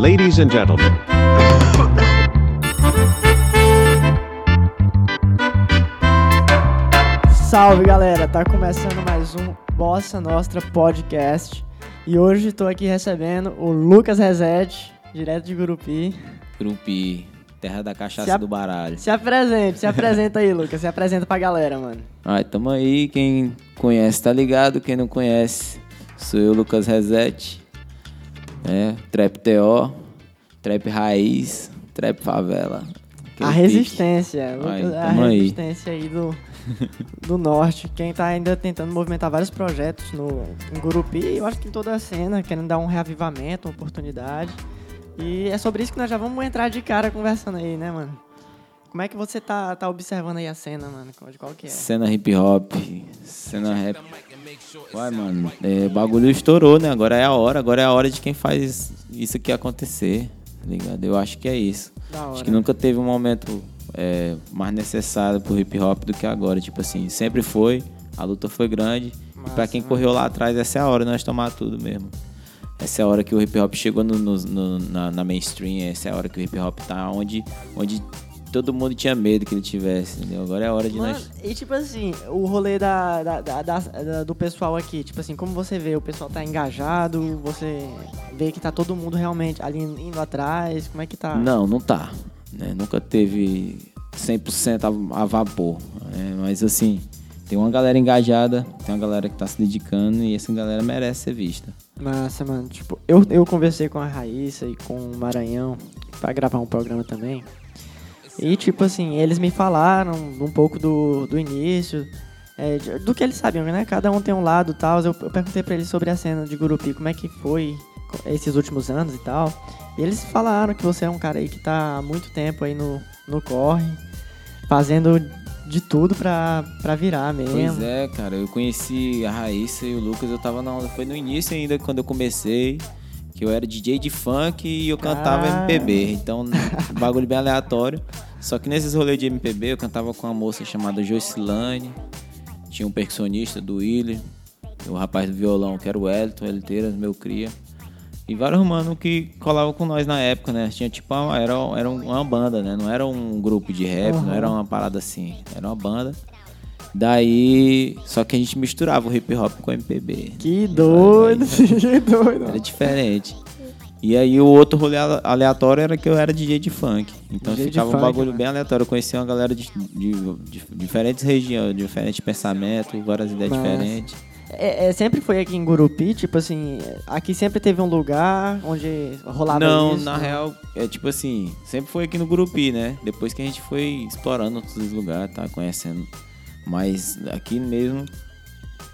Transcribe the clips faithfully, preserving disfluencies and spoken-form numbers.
Ladies and gentlemen. Salve, galera! Tá começando mais um Bossa Nostra Podcast. E hoje tô aqui recebendo o Lucas Reset, direto de Gurupi. Gurupi, terra da cachaça e do baralho. Se apresenta, se apresenta aí, Lucas. Se apresenta pra galera, mano. Ah, tamo aí. Quem conhece tá ligado, quem não conhece, sou eu, Lucas Reset. É, trap T O, trap raiz, trap favela. A resistência, Ai, a resistência aí, aí do, do norte. Quem tá ainda tentando movimentar vários projetos no em Gurupi, eu acho que em toda a cena, querendo dar um reavivamento, uma oportunidade. E é sobre isso que nós já vamos entrar de cara conversando aí, né, mano? Como é que você tá, tá observando aí a cena, mano? De qual que é? Cena hip hop, cena rap. Vai, mano, é, bagulho estourou, né? Agora é a hora, agora é a hora de quem faz isso aqui acontecer, tá ligado? Eu acho que é isso. Acho que nunca teve um momento é, mais necessário pro hip hop do que agora. Tipo assim, sempre foi, a luta foi grande. Massa, e pra quem, mano, correu lá atrás, essa é a hora de nós tomar tudo mesmo. Essa é a hora que o hip hop chegou no, no, no, na, na mainstream, essa é a hora que o hip hop tá onde... onde todo mundo tinha medo que ele tivesse, entendeu? Agora é a hora de Mano, nós... E, tipo assim, o rolê da, da, da, da, da, do pessoal aqui, tipo assim, como você vê? O pessoal tá engajado, você vê que tá todo mundo realmente ali indo atrás, como é que tá? Não, não tá, né? Nunca teve cem por cento a, a vapor, né? Mas, assim, tem uma galera engajada, tem uma galera que tá se dedicando e essa galera merece ser vista. Massa, mano. Tipo, eu, eu conversei com a Raíssa e com o Maranhão pra gravar um programa também. E, tipo assim, eles me falaram um pouco do, do início, é, do que eles sabiam, né? Cada um tem um lado e tal. Eu, eu perguntei pra eles sobre a cena de Gurupi, como é que foi esses últimos anos e tal. E eles falaram que você é um cara aí que tá há muito tempo aí no, no corre, fazendo de tudo pra, pra virar mesmo. Pois é, cara. Eu conheci a Raíssa e o Lucas, eu tava na onda. Foi no início ainda, quando eu comecei. Que eu era D J de funk e eu cantava ah. M P B. Então, bagulho bem aleatório. Só que nesses rolês de M P B, eu cantava com uma moça chamada Jocilane. Tinha um percussionista do Willi. O rapaz do violão, que era o Elton, Elton Teira, meu cria. E vários mano que colavam com nós na época, né? Tinha tipo, uma, era, era uma banda, né? Não era um grupo de rap, uhum. Não era uma parada assim. Era uma banda. Daí, só que a gente misturava o hip hop com o M P B. Que doido, que doido. Era diferente. E aí o outro rolê aleatório era que eu era D J de funk. Então D J ficava um bagulho, né, bem aleatório. Eu conhecia uma galera de, de, de diferentes regiões, diferentes pensamentos, várias ideias. Mas... diferentes. É, é, sempre foi aqui em Gurupi, tipo assim, aqui sempre teve um lugar onde rolava Não, isso? Não, na né? real, é tipo assim, sempre foi aqui no Gurupi, né? Depois que a gente foi explorando outros lugares, tá? Conhecendo. Mas aqui mesmo,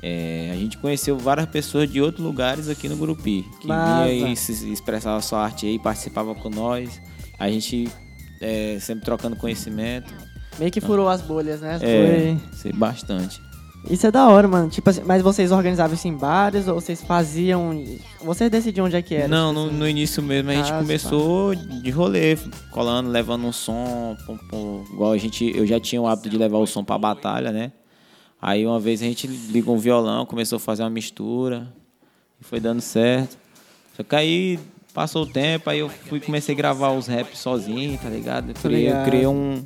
é, a gente conheceu várias pessoas de outros lugares aqui no Gurupi, que vinha e se expressava sua arte aí, participava com nós. A gente é, sempre trocando conhecimento. Meio que furou ah. as bolhas, né? É, foi... bastante. Isso é da hora, mano. Tipo assim, mas vocês organizavam isso em bares ou vocês faziam... Vocês decidiam onde é que era? Não, no, no início mesmo a gente ah, começou tá. de rolê, colando, levando um som. Pum, pum. Igual a gente... Eu já tinha o hábito de levar o som pra batalha, né? Aí uma vez a gente ligou um violão, começou a fazer uma mistura. E foi dando certo. Só que aí passou o tempo, aí eu fui, comecei a gravar os raps sozinho, tá ligado? Eu criei, eu criei um...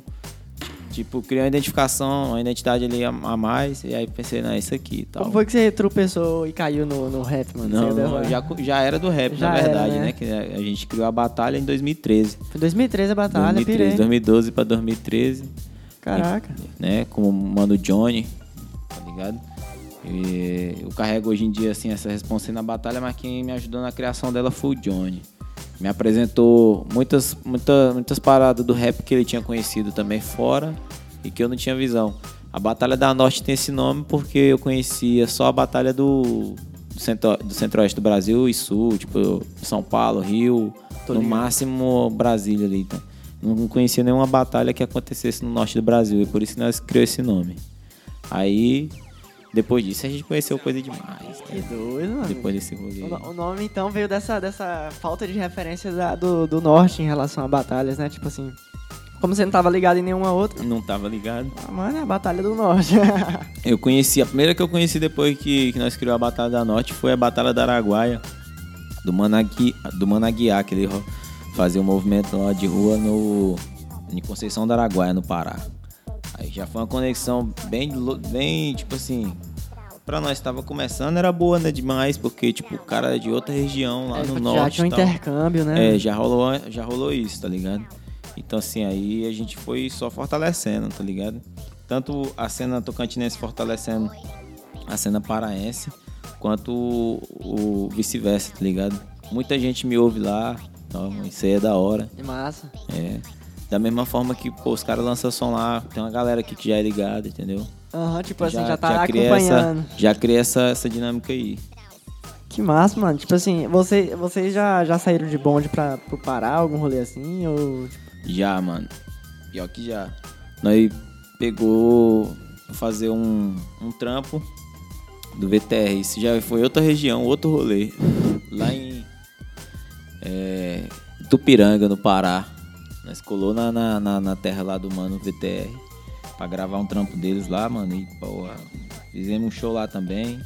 Tipo, criei uma identificação, uma identidade ali a mais, e aí pensei, não, é isso aqui e tal. Como foi que você tropeçou e caiu no, no rap, mano? Não, não já, já era do rap, já na verdade, era, né? né? Que a gente criou a batalha em dois mil e treze. Foi dois mil e treze a batalha, dois mil e treze, pirei. dois mil e doze pra dois mil e treze. Caraca. E, né? Com o Mano Johnny, tá ligado? E eu carrego hoje em dia, assim, essa responsa na batalha, mas quem me ajudou na criação dela foi o Johnny. Me apresentou muitas, muita, muitas paradas do rap que ele tinha conhecido também fora e que eu não tinha visão. A Batalha da Norte tem esse nome porque eu conhecia só a Batalha do, do, centro, do Centro-Oeste do Brasil e Sul, tipo São Paulo, Rio, Tô no ligado. máximo Brasília ali. Tá? Não conhecia nenhuma batalha que acontecesse no Norte do Brasil e por isso nós criamos esse nome. Aí... Depois disso, a gente conheceu coisa demais. Né? Que doido, mano. Depois desse rolê. O nome, então, veio dessa, dessa falta de referência da, do, do norte em relação a batalhas, né? Tipo assim, como você não tava ligado em nenhuma outra. Não tava ligado. Ah, mano, é a Batalha do Norte. Eu conheci, a primeira que eu conheci depois que, que nós criamos a Batalha da Norte foi a Batalha da Araguaia, do, Managui, do Managuiá, aquele fazer um movimento lá de rua no, em Conceição do Araguaia, no Pará. Aí já foi uma conexão bem, bem tipo assim... Pra nós estava começando, era boa, né, demais, porque, tipo, o cara é de outra região lá é, no já norte. Já tinha um intercâmbio, né? É, já rolou, já rolou isso, tá ligado? Então, assim, aí a gente foi só fortalecendo, tá ligado? Tanto a cena tocantinense fortalecendo a cena paraense, quanto o, o vice-versa, tá ligado? Muita gente me ouve lá, então, isso aí é da hora. É massa. É. Da mesma forma que, pô, os caras lançam som lá, tem uma galera aqui que já é ligada, entendeu? Aham, uhum, tipo assim, já, já tá já acompanhando. Essa, já cria essa, essa dinâmica aí. Que massa, mano. Tipo assim, você, vocês já, já saíram de bonde pra, pro Pará, algum rolê assim? Ou... Já, mano. Pior que já. Nós pegou pra fazer um, um trampo do V T R. Isso já foi outra região, outro rolê. Lá em é, Tupiranga, no Pará. Nós colou na, na, na, na terra lá do mano V T R. Pra gravar um trampo deles lá, mano, e porra, fizemos um show lá também,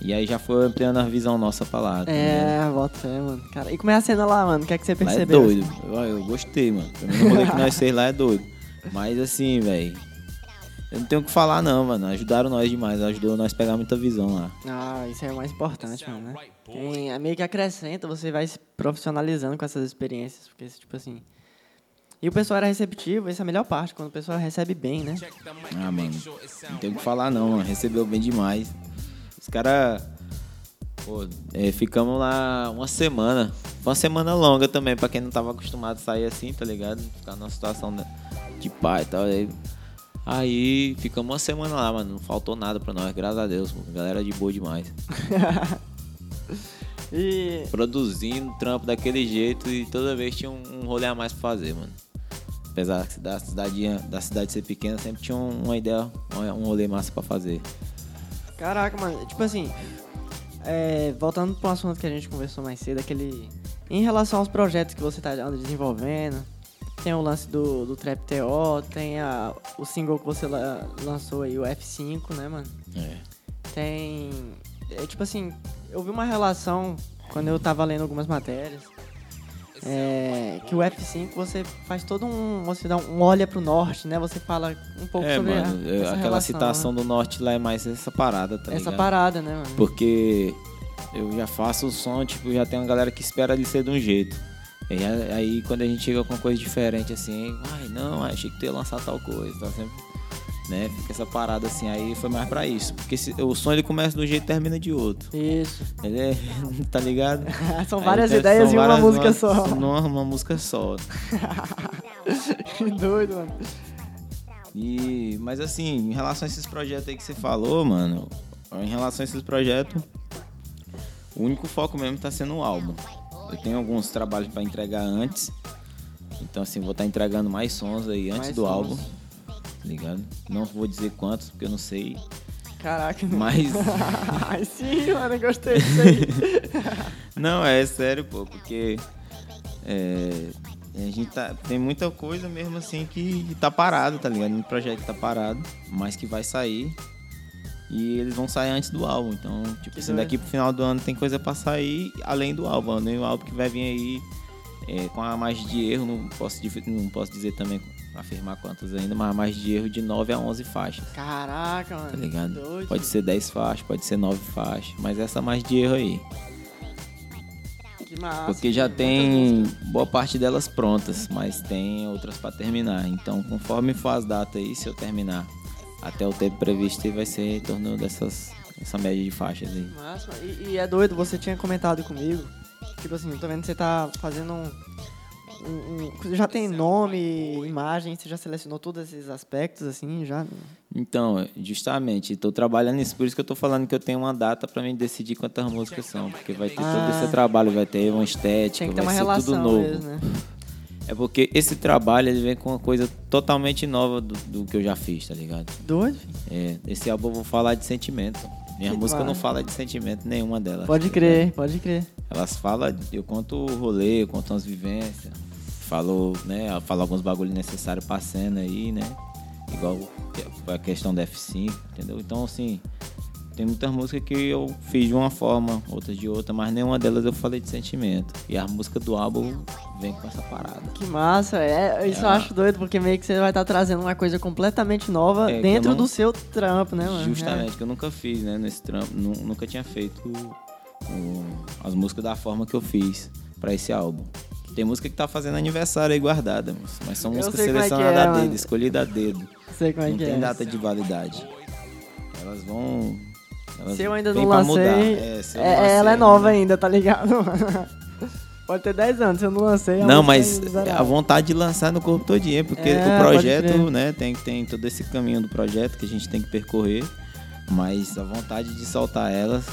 e aí já foi ampliando a visão nossa pra lá. É, bota fé, mano. Cara, e como é a cena lá, mano? O que é que você percebeu? Lá é doido, eu, eu gostei, mano. Pra mim, o rolê que nós fez lá é doido. Mas assim, velho, eu não tenho o que falar não, mano. Ajudaram nós demais, ajudou nós a pegar muita visão lá. Ah, isso é o mais importante, mano, né? Tem, meio que acrescenta, você vai se profissionalizando com essas experiências, porque, tipo assim... E o pessoal era receptivo, essa é a melhor parte, quando o pessoal recebe bem, né? Ah, mano, não tem o que falar não, mano. Recebeu bem demais. Os caras, pô, é, ficamos lá uma semana. Foi uma semana longa também, pra quem não tava acostumado a sair assim, tá ligado? Ficar numa situação de pai e tal. Aí, aí ficamos uma semana lá, mano, não faltou nada pra nós, graças a Deus. Mano. Galera de boa demais. E... Produzindo trampo daquele jeito e toda vez tinha um, um rolê a mais pra fazer, mano. Apesar da cidade, da cidade ser pequena, sempre tinha uma ideia, um rolê massa pra fazer. Caraca, mano, tipo assim, é, voltando pro assunto que a gente conversou mais cedo, aquele, em relação aos projetos que você tá desenvolvendo, tem o lance do, do Trap T O, tem a, o single que você la, lançou aí, o F cinco, né, mano? É. Tem, é, tipo assim, eu vi uma relação, quando eu tava lendo algumas matérias, é, que o F cinco você faz todo um... Você dá um olha pro norte, né? Você fala um pouco é, sobre mano, a, essa aquela relação, citação, né? Do norte lá é mais essa parada, tá essa ligado? Essa parada, né, mano? Porque eu já faço o som, tipo, já tem uma galera que espera ele ser de um jeito. E aí, aí quando a gente chega com uma coisa diferente, assim, ai, não, achei que tu ia lançar tal coisa, tá sempre... Né? Fica essa parada assim, aí foi mais pra isso. Porque se, o som ele começa de um jeito e termina de outro. Isso. Ele é, tá ligado? São várias aí, ideias são e várias, uma música uma, só. Uma, uma música só. Que doido, mano. E, mas assim, em relação a esses projetos aí que você falou, mano, em relação a esses projetos, o único foco mesmo tá sendo o álbum. Eu tenho alguns trabalhos pra entregar antes. Então assim, vou estar tá entregando mais sons aí antes mais do sons. Álbum. Ligado? Não vou dizer quantos, porque eu não sei. Caraca, mano. Mas... Ai, sim, mano, eu gostei disso aí. Não, é, é sério, pô, porque é, a gente tá, tem muita coisa mesmo assim que, que tá parado, tá ligado? Um projeto que tá parado, mas que vai sair e eles vão sair antes do álbum. Então, tipo assim, daqui pro final do ano tem coisa pra sair além do álbum. Né? O álbum que vai vir aí é, com a margem de erro, não posso, não posso dizer também... afirmar quantas ainda, mas mais de erro de nove a onze faixas. Caraca, mano. Tá ligado? Doido. Pode ser dez faixas, pode ser nove faixas, mas essa mais de erro aí. Que massa. Porque já tem boa parte delas prontas, mas tem outras pra terminar. Então, conforme for as datas aí, se eu terminar até o tempo previsto, vai ser em torno dessas, essa média de faixas aí. Massa. E, e é doido, você tinha comentado comigo, tipo assim, eu tô vendo que você tá fazendo um... Já tem nome, imagem, você já selecionou todos esses aspectos, assim, já? Então, justamente, estou trabalhando nisso, por isso que eu estou falando que eu tenho uma data para mim decidir quantas músicas são, porque vai ter ah, todo esse trabalho, vai ter uma estética, ter vai uma ser tudo novo. Mesmo, né? É porque esse trabalho, ele vem com uma coisa totalmente nova do, do que eu já fiz, tá ligado? Doido? É, esse álbum eu vou falar de sentimento. Minha que música vai. Não fala de sentimento nenhuma delas. Pode crer, tá pode crer. Elas falam, eu conto o rolê, eu conto as vivências. Falou, né? Falou alguns bagulho necessário pra cena aí, né? Igual a questão da F cinco, entendeu? Então, assim, Tem muitas músicas que eu fiz de uma forma, outras de outra, mas nenhuma delas eu falei de sentimento. E a música do álbum vem com essa parada. Que massa, é, isso é. Eu acho doido, porque meio que você vai estar trazendo uma coisa completamente nova é, dentro não, do seu trampo, né, mano? Justamente, é. que eu nunca fiz, né, nesse trampo, nunca tinha feito um, as músicas da forma que eu fiz pra esse álbum. Tem música que tá fazendo aniversário aí guardada, mas são eu músicas selecionadas é é, a dedo, escolhidas a dedo. Sei como é não que tem é. data de validade. Elas vão... Elas se eu ainda não lancei, é, eu é, lancei, ela é nova né? ainda, tá ligado? Pode ter dez anos, se eu não lancei... Não, mas a vontade de lançar no corpo todinho, porque é, o projeto, né, tem, tem todo esse caminho do projeto que a gente tem que percorrer, mas a vontade de soltar elas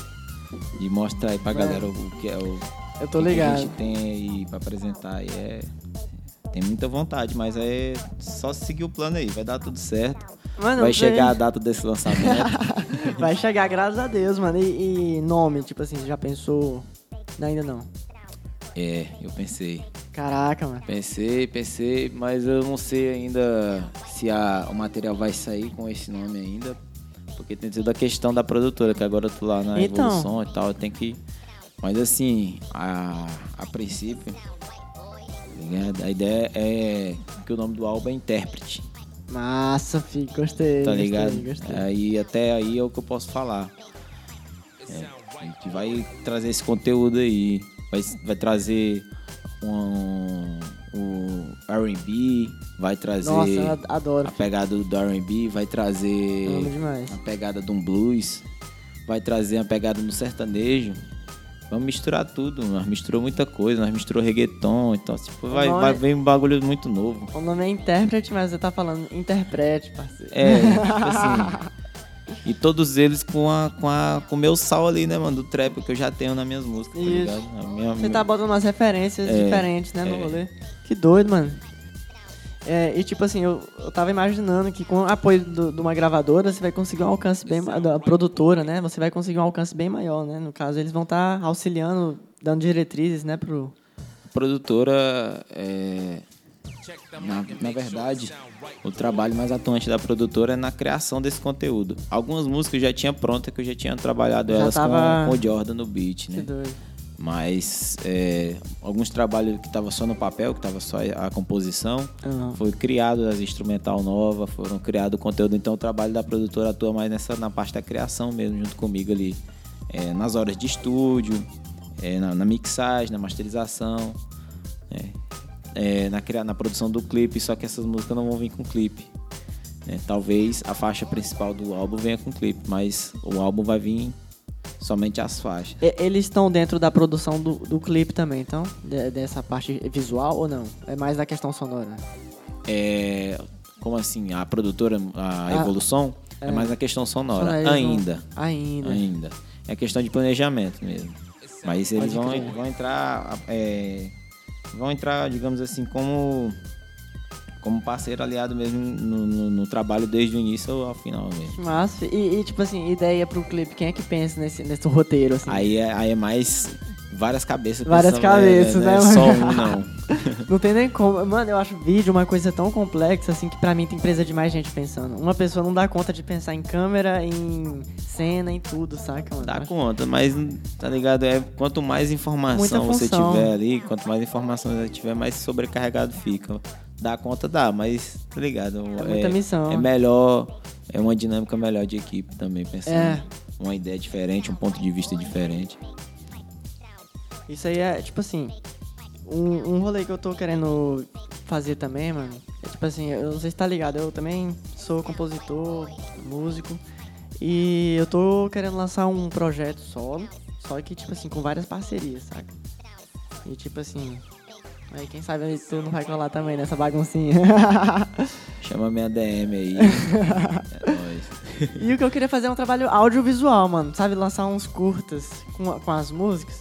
e mostrar aí pra é. galera o que é o... Eu tô ligado. O que a gente tem aí pra apresentar aí é... Tem muita vontade, mas é só seguir o plano aí, vai dar tudo certo. Mano, vai chegar a data desse lançamento. Vai chegar, graças a Deus, mano. E, e nome, tipo assim, você já pensou? Ainda não. É, eu pensei. Caraca, mano. Pensei, pensei, mas eu não sei ainda se a, o material vai sair com esse nome ainda. Porque tem toda a questão da produtora, que agora eu tô lá na então. Evolução e tal, eu tenho que... Mas assim, a, a princípio... A ideia é que o nome do álbum é Intérprete. Massa, filho, gostei. Tá ligado? Gostei, gostei. Aí, até aí é o que eu posso falar. É, a gente vai trazer esse conteúdo aí. Vai, vai trazer um, um R and B, vai trazer... Nossa, eu adoro. A pegada do R and B, vai trazer a pegada de um blues, vai trazer a pegada no sertanejo. Vamos misturar tudo, nós misturou muita coisa, nós misturou reggaeton e então, tal, tipo, vai, nome... vai vir um bagulho muito novo. O nome é Intérprete, mas você tá falando Interprete, parceiro. É, tipo assim, e todos eles com, a, com, a, com o meu sal ali, né, mano, do trap que eu já tenho nas minhas músicas, isso. Tá ligado? Minha, você minha... tá botando umas referências é, diferentes, né, no é. rolê. Que doido, mano. É, e tipo assim, eu, eu tava imaginando que com o apoio do, de uma gravadora você vai conseguir um alcance bem maior, da produtora, né? Você vai conseguir um alcance bem maior, né? No caso, eles vão estar tá auxiliando, dando diretrizes, né? Pro... A produtora, é... na, na verdade, o trabalho mais atuante da produtora é na criação desse conteúdo. Algumas músicas eu já tinha pronta, que eu já tinha trabalhado já elas tava... com, com o Jordan no beat, né? Que doido. Mas é, alguns trabalhos que estavam só no papel, que estava só a composição, uhum. foi criado as instrumental nova, foram criado o conteúdo. Então o trabalho da produtora atua mais nessa, na parte da criação mesmo, junto comigo ali. É, nas horas de estúdio, é, na, na mixagem, na masterização, né? é, na, na produção do clipe, só que essas músicas não vão vir com clipe. Né? Talvez a faixa principal do álbum venha com clipe, mas o álbum vai vir... Somente as faixas. Eles estão dentro da produção do, do clipe também, então? De, dessa parte visual ou não? É mais da questão sonora? É... Como assim? A produtora, a, a Evolução, é, é mais da questão sonora. Sonora ainda. Não... Ainda. Ainda. É questão de planejamento mesmo. Mas eles vão, vão entrar... É, vão entrar, digamos assim, como... Como parceiro aliado mesmo no, no, no trabalho desde o início ao final mesmo. Massa. E, e tipo assim, ideia pro clipe, quem é que pensa nesse, nesse roteiro? Assim? Aí, é, aí é mais várias cabeças. Várias cabeças, é, né? Não é só um, não. Não tem nem como. Mano, eu acho vídeo uma coisa tão complexa assim que pra mim tem presa de mais gente pensando. Uma pessoa não dá conta de pensar em câmera, em cena, em tudo, saca, mano? Dá conta, mas, tá ligado? É, quanto mais informação você tiver ali, quanto mais informação você tiver, mais sobrecarregado fica. Dá conta, dá, mas, tá ligado? É muita é, missão. É melhor, é uma dinâmica melhor de equipe também, pensando é. uma ideia diferente, um ponto de vista diferente. Isso aí é, tipo assim, um, um rolê que eu tô querendo fazer também, mano, é tipo assim, eu não sei se tá ligado, eu também sou compositor, músico, e eu tô querendo lançar um projeto solo, só que, tipo assim, com várias parcerias, saca? E, tipo assim... Aí quem sabe tu não vai colar também nessa baguncinha. Chama minha D M aí. É nóis. E o que eu queria fazer é um trabalho audiovisual, mano. Sabe, lançar uns curtas com, com as músicas.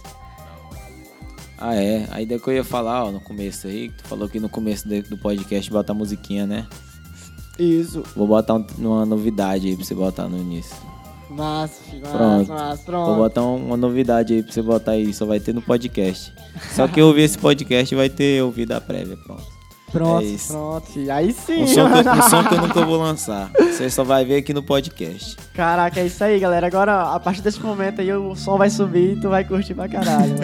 Ah, é. A ideia que eu ia falar, ó, no começo aí, que tu falou que no começo do podcast bota a musiquinha, né? Isso. Vou botar um, uma novidade aí pra você botar no início. Massa, massa, pronto. massa, pronto. Vou botar uma novidade aí pra você botar aí, só vai ter no podcast. Só que eu ouvir esse podcast vai ter ouvido a prévia, pronto. Pronto, é pronto. Aí sim. Um som, que, um som que eu nunca vou lançar. Você só vai ver aqui no podcast. Caraca, é isso aí, galera. Agora, a partir desse momento aí, o som vai subir e tu vai curtir pra caralho.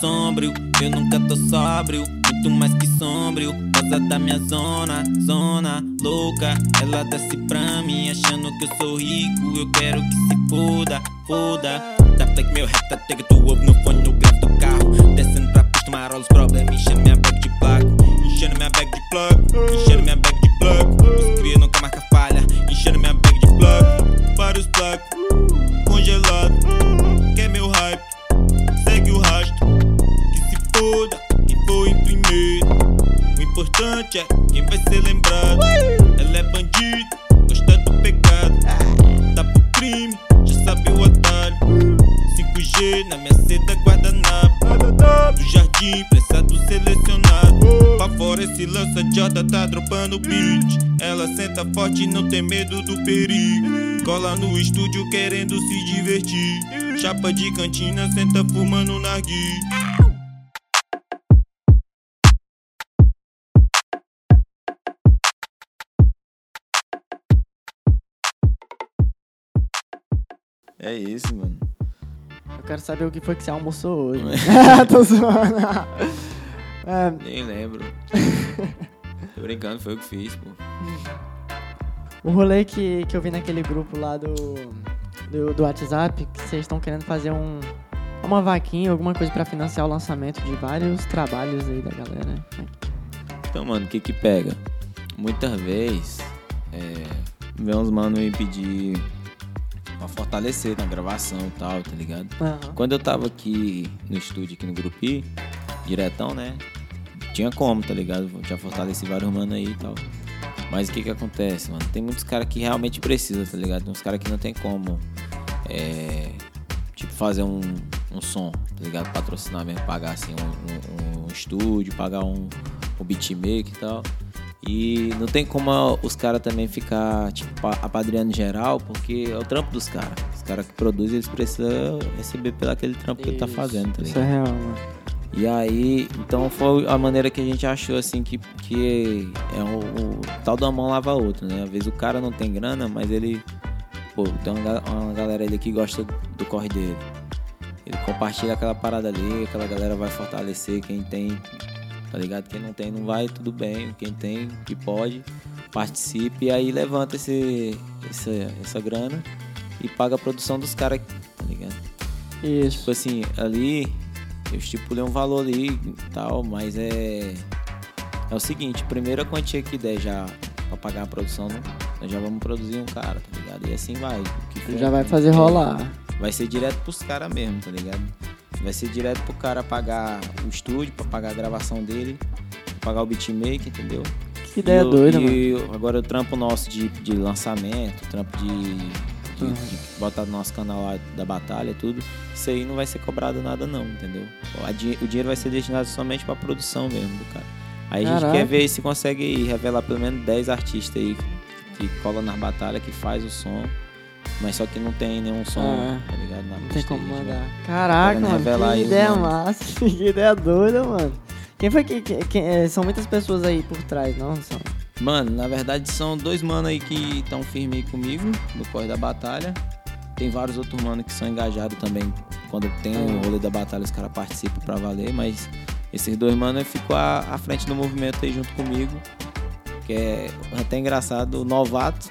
Sombrio, eu nunca tô sóbrio, muito mais que sombrio, casa da minha zona, zona louca, ela desce pra mim, achando que eu sou rico, eu quero que se foda, foda, tá like meu rap, tá tega, tu ouve no fone, no grave do carro, descendo pra pista, marola os problemas, enchendo minha bag de placo, enchendo minha bag de placo, enchendo minha bag de placo, os cria nunca marca falha, enchendo minha bag de placo, vários placos, congelado, quer meu hype, segue o rastro. Que foi em primeiro. O importante é quem vai ser lembrado. Ela é bandida, gosta do pecado. Tá pro crime, já sabe o atalho. cinco G na minha seda guardanapo. Do jardim, prensado selecionado. Pra fora esse lança Jordan tá dropando beat. Ela senta forte, não tem medo do perigo. Cola no estúdio querendo se divertir. Chapa de cantina, senta fumando narguilé. É isso, mano. Eu quero saber o que foi que você almoçou hoje. Tô zoando. É... Nem lembro. Tô brincando, foi o que fiz, pô. O rolê que, que eu vi naquele grupo lá do, do, do WhatsApp, que vocês estão querendo fazer um, uma vaquinha, alguma coisa pra financiar o lançamento de vários trabalhos aí da galera. Então, mano, o que que pega? Muitas vezes, é, vem uns mano me pedir... pra fortalecer na gravação e tal, tá ligado? Uhum. Quando eu tava aqui no estúdio, aqui no Gurupi, diretão, né? Tinha como, tá ligado? Já fortaleci vários manos aí e tal. Mas o que que acontece, mano? Tem muitos caras que realmente precisam, tá ligado? Tem uns caras que não tem como, é... tipo, fazer um, um som, tá ligado? Patrocinar mesmo, pagar, assim, um, um, um estúdio, pagar um, um beatmaker e tal. E não tem como os caras também ficar, tipo, apadrinhando geral, porque é o trampo dos caras. Os caras que produzem, eles precisam receber pelo aquele trampo que ele tá fazendo, tá ligado? Isso é real, mano. E aí, então foi a maneira que a gente achou, assim, que, que é o, o tal da mão lava a outra, né? Às vezes o cara não tem grana, mas ele, pô, tem uma, uma galera ali que gosta do corre dele. Ele compartilha aquela parada ali, aquela galera vai fortalecer quem tem... tá ligado? Quem não tem, não vai, tudo bem. Quem tem, que pode, participe. E aí levanta esse, essa, essa grana e paga a produção dos caras, tá ligado? Isso. Tipo assim, ali, eu estipulei um valor ali e tal, mas é... é o seguinte, primeiro a quantia que der já pra pagar a produção, nós já vamos produzir um cara, tá ligado? E assim vai. Que for, já vai fazer rolar. Vai ser direto pros caras mesmo, tá ligado? Vai ser direto pro cara pagar o estúdio, pra pagar a gravação dele, pagar o beatmaker, entendeu? Que ideia e, doida, e mano. Agora o trampo nosso de, de lançamento, o trampo de, de, uhum. de botar no nosso canal lá da batalha e tudo, isso aí não vai ser cobrado nada não, entendeu? O dinheiro vai ser destinado somente pra produção mesmo do cara. Aí a gente Caraca. Quer ver se consegue revelar pelo menos dez artistas aí que, que colam nas batalhas, que faz o som. Mas só que não tem nenhum som, ah, tá ligado? Na não tem como mandar. Né? Caraca, mano, que isso, ideia mano. Massa, que ideia doida, mano. Quem foi que... que, que são muitas pessoas aí por trás, não? São... Mano, na verdade são dois manos aí que estão firmes aí comigo, no corre da batalha. Tem vários outros manos que são engajados também. Quando tem o rolê da batalha, os caras participam pra valer. Mas esses dois manos ficam à, à frente do movimento aí junto comigo. Que é até engraçado, o Novato...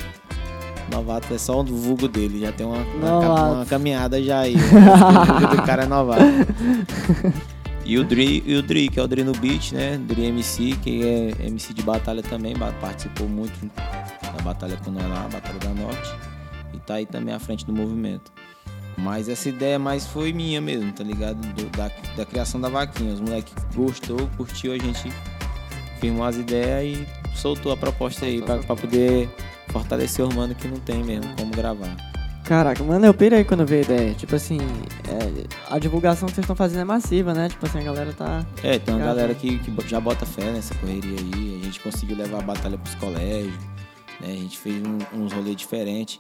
Novato é só o vulgo dele, já tem uma, uma, uma caminhada já aí. O cara é novato. E o Dri, e o Dri, que é o Dri no Beach, né? Dri M C, que é M C de batalha também, participou muito da batalha com nós lá, Batalha da Norte. E tá aí também à frente do movimento. Mas essa ideia mais foi minha mesmo, tá ligado? Do, da, da criação da vaquinha. Os moleques gostou, curtiu, a gente firmou as ideias e soltou a proposta aí pra, pra poder... fortalecer o mano que não tem mesmo como gravar. Caraca, mano, eu pirei quando eu vi a ideia. Tipo assim, é, a divulgação que vocês estão fazendo é massiva, né? Tipo assim, a galera tá... É, tem uma galera que, que já bota fé nessa correria aí. A gente conseguiu levar a batalha pros colégios, né? A gente fez um, uns rolês diferentes.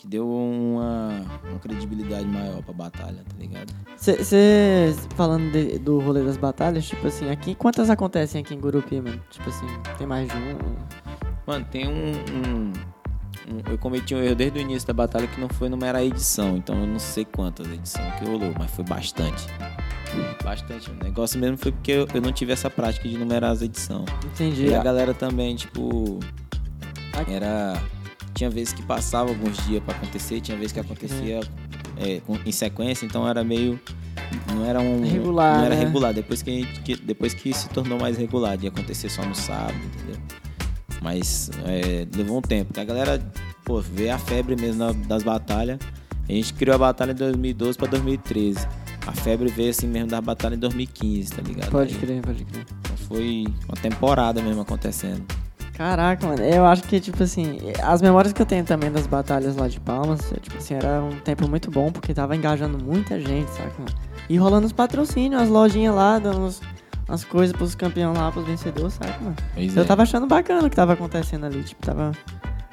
que deu uma, uma credibilidade maior pra batalha, tá ligado? Você, falando de, do rolê das batalhas, tipo assim, aqui, quantas acontecem aqui em Gurupi, mano? Tipo assim, tem mais de um? Mano, tem um, um, um... Eu cometi um erro desde o início da batalha que não foi numerar a edição, então eu não sei quantas edições que rolou, mas foi bastante. Bastante. O negócio mesmo foi porque eu, eu não tive essa prática de numerar as edições. Entendi. E a galera também, tipo... Era... Tinha vezes que passava alguns dias pra acontecer, tinha vezes que acontecia é, em sequência, então era meio... Não era um... Regular, Não era né? regular. Depois que, que, depois que se tornou mais regular, de acontecer só no sábado, entendeu? Mas é, levou um tempo. Porque a galera, pô, vê a febre mesmo na, das batalhas. A gente criou a batalha de dois mil e doze pra dois mil e treze. A febre veio assim mesmo da batalha em dois mil e quinze, tá ligado? Pode crer, pode crer. Então foi uma temporada mesmo acontecendo. Caraca, mano, eu acho que, tipo assim, as memórias que eu tenho também das batalhas lá de Palmas, tipo assim, era um tempo muito bom, porque tava engajando muita gente, saca, mano? E rolando os patrocínios, as lojinhas lá, dando uns, as coisas pros campeões lá, pros vencedores, saca, mano? Pois eu é. tava achando bacana o que tava acontecendo ali, tipo, tava,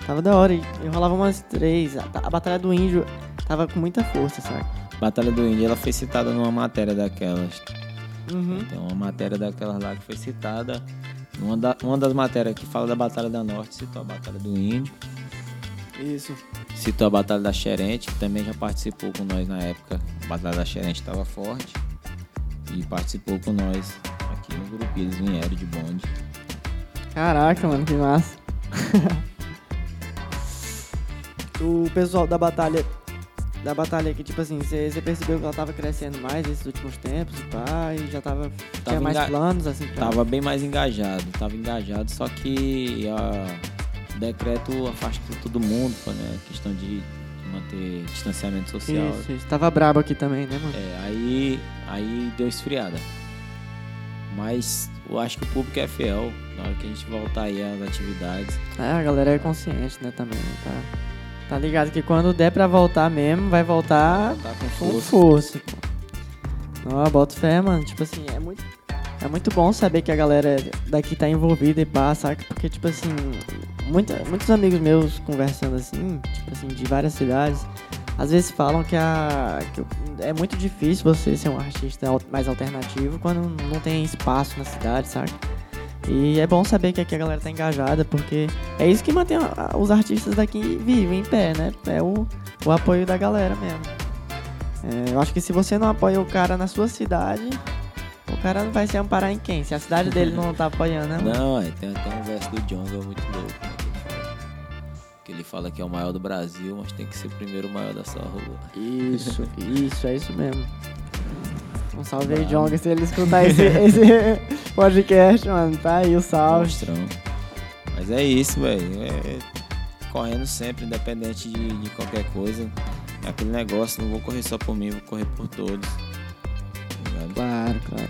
tava da hora, e rolava umas três, a, a Batalha do Índio tava com muita força, saca? Batalha do Índio, ela foi citada numa matéria daquelas, uhum. Tem uma matéria daquelas lá que foi citada... Uma, da, uma das matérias que fala da Batalha da Norte, citou a Batalha do Índio. Isso. Citou a Batalha da Xerente, que também já participou com nós na época. A Batalha da Xerente estava forte e participou com nós aqui no Gurupi. Eles vieram de bonde. Caraca, mano, que massa. O pessoal da Batalha, da Batalha que, tipo assim, você percebeu que ela tava crescendo mais nesses últimos tempos, pá, e já tava, tava tinha mais enga... planos, assim? Pra... Tava bem mais engajado, tava engajado, só que a... o decreto afastou todo mundo, né, a questão de manter distanciamento social. Isso, isso, tava brabo aqui também, né, mano? É, aí, aí deu esfriada, mas eu acho que o público é fiel, na hora que a gente voltar aí às atividades. É, a galera é consciente, né, também, tá? Tá ligado? Que quando der pra voltar mesmo, vai voltar, vai voltar com, com força. Ó, bota fé, mano. Tipo assim, é muito, é muito bom saber que a galera daqui tá envolvida e pá, saca? Porque, tipo assim, muita, muitos amigos meus conversando assim, tipo assim, de várias cidades, às vezes falam que, a, que é muito difícil você ser um artista mais alternativo quando não tem espaço na cidade, saca? E é bom saber que aqui a galera tá engajada, porque é isso que mantém os artistas daqui vivem, em pé, né? É o, o apoio da galera mesmo. É, eu acho que se você não apoia o cara na sua cidade, o cara não vai se amparar em quem? Se a cidade dele não tá apoiando, né? Não, tem até um verso do Jonga muito louco, né? Que ele fala que é o maior do Brasil, mas tem que ser primeiro o maior da sua rua. Isso, isso, é isso mesmo. Um salve aí, Jonga, se ele escutar esse, esse podcast, mano. Tá aí o salve. Mostrão. Mas é isso, velho. É correndo sempre, independente de, de qualquer coisa. É aquele negócio, não vou correr só por mim, vou correr por todos. Tá, claro, claro.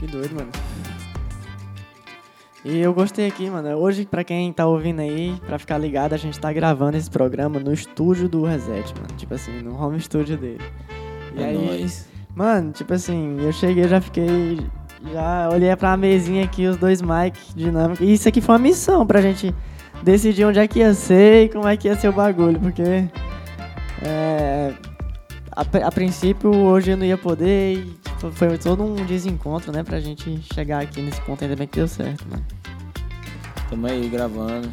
Que doido, mano. E eu gostei aqui, mano. Hoje, pra quem tá ouvindo aí, pra ficar ligado, a gente tá gravando esse programa no estúdio do Reset, mano. Tipo assim, no home studio dele. E é aí, nóis. Mano, tipo assim, eu cheguei, já fiquei, já olhei pra mesinha aqui, os dois mics dinâmicos. E isso aqui foi uma missão pra gente decidir onde é que ia ser e como é que ia ser o bagulho, porque é, a, a princípio hoje eu não ia poder e tipo, foi todo um desencontro, né, pra gente chegar aqui nesse ponto, ainda bem que deu certo, mano. Tamo aí gravando,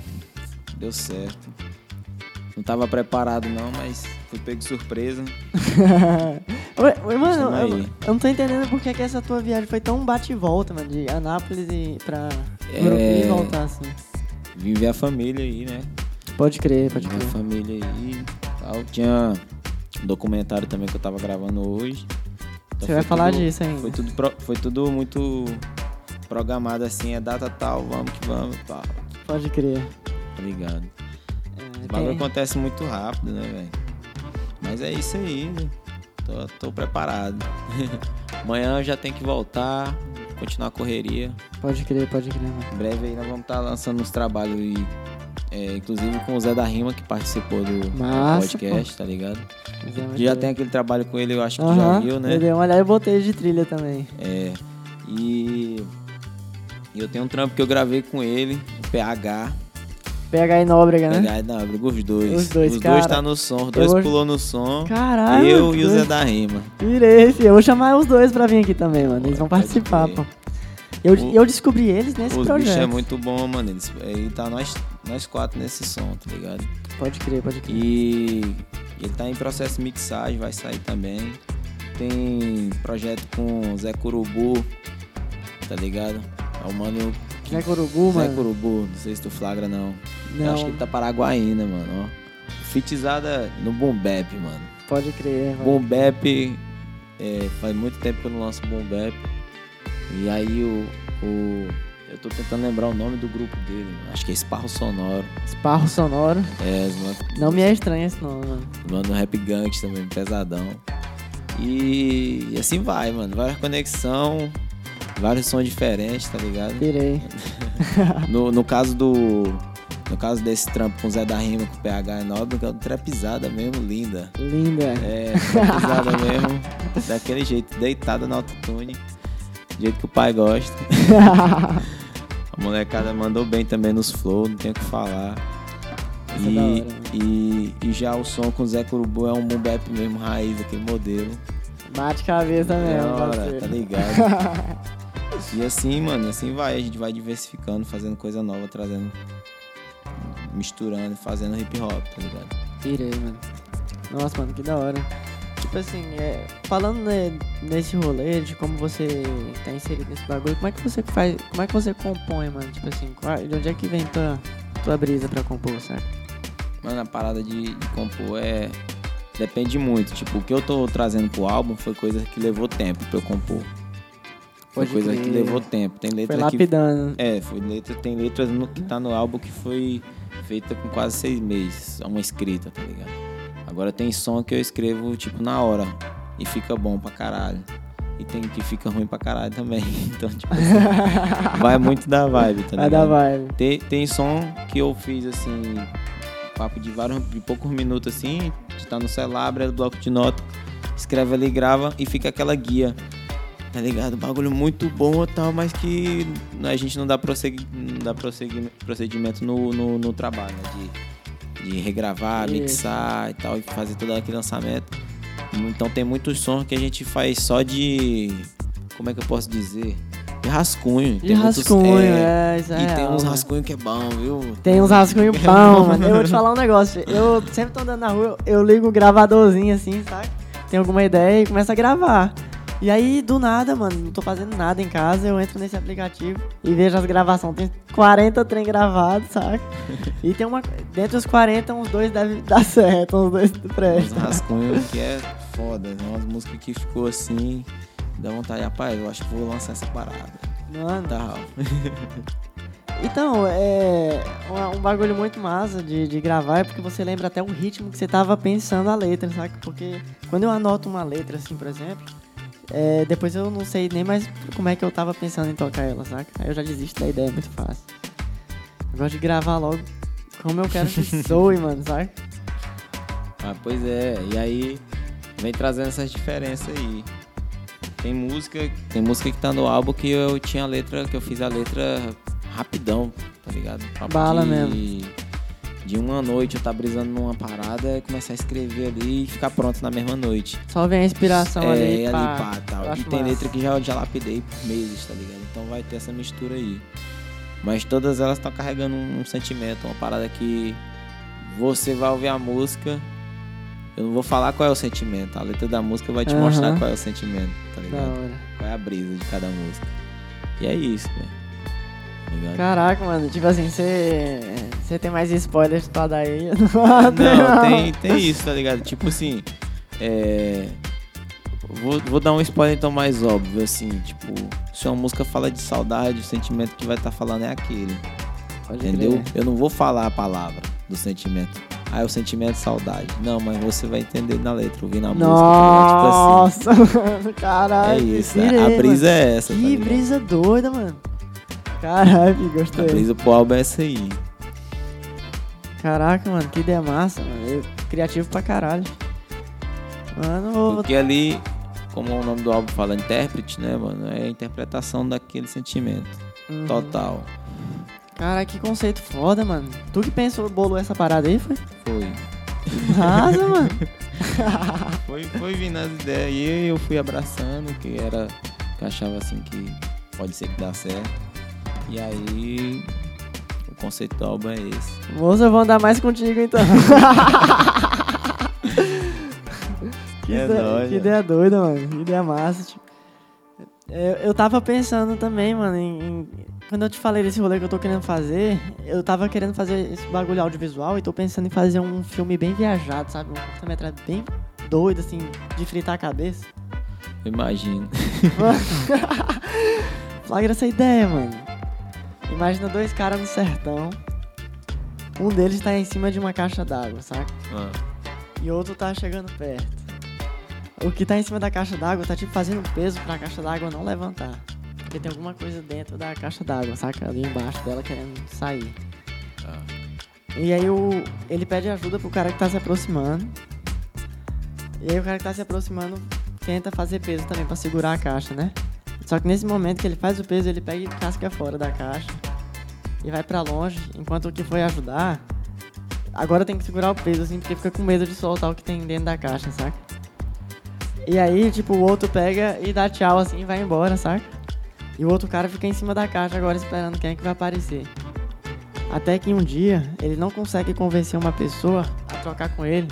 deu certo. Não tava preparado não, mas fui pego de surpresa. Mano, eu, eu, eu não tô entendendo porque é que essa tua viagem foi tão bate e volta, mano, de Anápolis e pra Gurupi é... e voltar, assim. Vim ver a família aí, né? Pode crer, pode crer. Vim ver a família aí tal. Tinha um documentário também que eu tava gravando hoje. Então você vai falar tudo, disso ainda. Foi tudo, pro, foi tudo muito programado, assim, é data tal, vamos que vamos, tal. Pode crer. Obrigado. O bagulho acontece muito rápido, né, velho? Mas é isso aí, né? Tô, tô preparado. Amanhã eu já tenho que voltar, continuar a correria. Pode crer, pode crer, mano. Em breve aí nós vamos estar tá lançando uns trabalhos, e, é, inclusive com o Zé da Rima, que participou do, Massa, do podcast, pô. Tá ligado? É, já tem aquele trabalho com ele, eu acho que uhum, tu já viu, né? Eu dei uma olhada e botei de trilha também. É, e, e eu tenho um trampo que eu gravei com ele, o P H. P H e Nóbrega, né? P H e Nóbrega, os dois. Os dois, os cara. Os dois tá no som, os dois eu... pulou no som. Caralho. Eu e o Zé da Rima. Virei, filho. Eu vou chamar os dois pra vir aqui também, mano. Eles vão participar, pô. Eu, o, eu descobri eles nesse os projeto. Os bichos é muito bom, mano. Eles, ele tá nós, nós quatro nesse som, tá ligado? Pode crer, pode crer. E ele tá em processo de mixagem, vai sair também. Tem projeto com o Zé Curubu, tá ligado? É o mano... Que... Zé Curubu, Zé mano? Zé Curubu, não sei se tu flagra, não. Não. Eu acho que ele tá paraguaína, mano, ó. Fitizada no boom bap, mano. Pode crer, mano. Boom bap, é, faz muito tempo que eu não lanço boom bap. E aí o, o... eu tô tentando lembrar o nome do grupo dele, mano. Acho que é Esparro Sonoro. Esparro Sonoro? É, mano. Não me é estranho esse nome, mano. Mano, rap gangsta também, pesadão. E, e assim vai, mano. Várias conexões, vários sons diferentes, tá ligado? Pirei. no, no caso do... No caso desse trampo com o Zé da Rima, com o P H e Nóbrega, é uma trapizada mesmo, linda. Linda. É, trapizada mesmo. Daquele jeito, deitada no autotune. Do jeito que o pai gosta. A molecada mandou bem também nos flow, não tem o que falar. E, hora, e, e já o som com o Zé Curubu é um boom bap mesmo, raiz, aquele modelo. Bate cabeça é mesmo, hora, tá ligado? E assim, mano, assim vai. A gente vai diversificando, fazendo coisa nova, trazendo, misturando, fazendo hip hop, tá ligado? Tirei, mano. Nossa, mano, que da hora. Tipo assim, é, falando né, nesse rolê, de como você tá inserido nesse bagulho, como é que você faz, como é que você compõe, mano? Tipo assim, qual, de onde é que vem tua, tua brisa pra compor, sabe? Mano, a parada de, de compor é... Depende muito. Tipo, o que eu tô trazendo pro álbum foi coisa que levou tempo pra eu compor. Foi Pode coisa crer. Que levou tempo. Tem letra foi lapidando. Que, é, foi letra, tem letras no, que tá no álbum que foi feita com quase seis meses. Uma escrita, tá ligado? Agora tem som que eu escrevo, tipo, na hora. E fica bom pra caralho. E tem que fica ruim pra caralho também. Então, tipo, assim, vai muito da vibe, tá ligado? Vai da vibe. Tem, tem som que eu fiz, assim, papo de vários, de poucos minutos, assim. Tá no celular, abre o bloco de nota, escreve ali, grava e fica aquela guia. Tá ligado? Um bagulho muito bom e tal, mas que a gente não dá, prossegui, não dá prossegui, procedimento no, no, no trabalho, né? De, de regravar, Isso. mixar e tal, e fazer todo aquele lançamento. Então tem muitos sons que a gente faz só de... Como é que eu posso dizer? De rascunho. De tem rascunho, muitos, é, é, isso é E real, tem uns né? rascunhos que é bom, viu? Tem uns rascunhos bons, mano. Eu vou te falar um negócio. Eu sempre tô andando na rua, eu ligo o gravadorzinho assim, sabe? Tenho alguma ideia e começo a gravar. E aí, do nada, mano, não tô fazendo nada em casa, eu entro nesse aplicativo e vejo as gravações. Tem quarenta trem gravados, saca? E tem uma... Dentre os quarenta, uns dois devem dar certo, uns dois prestam. Uns rascunhos que é foda, né? Umas músicas que ficou assim, dá vontade. Rapaz, eu acho que vou lançar essa parada. Mano. Tá. Então, é... Um bagulho muito massa de, de gravar é porque você lembra até o ritmo que você tava pensando a letra, saca? Porque quando eu anoto uma letra, assim, por exemplo... É, depois eu não sei nem mais como é que eu tava pensando em tocar ela, saca? Aí eu já desisto da ideia, é muito fácil. Eu gosto de gravar logo como eu quero que soe, mano, saca? Ah, pois é. E aí vem trazendo essas diferenças aí. Tem música, tem música que tá no álbum que eu tinha a letra, que eu fiz a letra rapidão, tá ligado? Papo Bala de... mesmo. De uma noite eu tá brisando numa parada, começar a escrever ali e ficar pronto na mesma noite. Só vem a inspiração é, ali, pá. ali, pá, tal. E tem massa. Letra que já, já lapidei por meses, tá ligado? Então vai ter essa mistura aí. Mas todas elas estão carregando um, um sentimento, uma parada que você vai ouvir a música, eu não vou falar qual é o sentimento, a letra da música vai te uhum. mostrar qual é o sentimento, tá ligado? Da hora. Qual é a brisa de cada música. E é isso, né? Ligado? Caraca, mano, tipo assim, você tem mais spoilers pra dar aí? Não, não. Tem, tem isso, tá ligado? Tipo assim, é, vou, vou dar um spoiler então mais óbvio, assim, tipo, se uma música fala de saudade, o sentimento que vai estar tá falando é aquele, Pode entendeu? Crer. Eu não vou falar a palavra do sentimento, ah, é o sentimento de saudade, não, mas você vai entender na letra, ouvindo a Nossa, música. Nossa, né? Tipo assim, caralho, é isso, né? Irei, a brisa mano. É essa, tá Que brisa doida, mano. Caralho, gostei. A brisa pro álbum é essa aí. Caraca, mano, que ideia massa, mano. Criativo pra caralho. Mano, vou... Porque ali, como o nome do álbum fala, intérprete, né, mano? É a interpretação daquele sentimento. Uhum. Total. Cara, que conceito foda, mano. Tu que pensou, bolou essa parada aí, foi? Foi. Nossa, mano. Foi, foi vindo as ideias. E eu fui abraçando, que era... Que eu achava assim que pode ser que dá certo. E aí... O conceito do álbum é esse. Moça, eu vou andar mais contigo, então. Que, é doida, nóis, que ideia doida, mano. Que ideia massa, tipo. Eu, eu tava pensando também, mano, em, em... Quando eu te falei desse rolê que eu tô querendo fazer, eu tava querendo fazer esse bagulho audiovisual e tô pensando em fazer um filme bem viajado, sabe? Um curta-metragem bem doido, assim, de fritar a cabeça. Imagina. Flagra essa ideia, mano. Imagina dois caras no sertão. Um deles tá em cima de uma caixa d'água, saca? Ah. E outro tá chegando perto. O que tá em cima da caixa d'água tá tipo fazendo peso pra caixa d'água não levantar. Porque tem alguma coisa dentro da caixa d'água, saca? Ali embaixo dela querendo sair. Ah. E aí o, ele pede ajuda pro cara que tá se aproximando. E aí o cara que tá se aproximando tenta fazer peso também pra segurar a caixa, né? Só que nesse momento que ele faz o peso, ele pega e casca fora da caixa. E vai pra longe, enquanto o que foi ajudar... Agora tem que segurar o peso, assim, porque fica com medo de soltar o que tem dentro da caixa, saca? E aí, tipo, o outro pega e dá tchau, assim, e vai embora, saca? E o outro cara fica em cima da caixa agora esperando quem é que vai aparecer. Até que um dia, ele não consegue convencer uma pessoa a trocar com ele.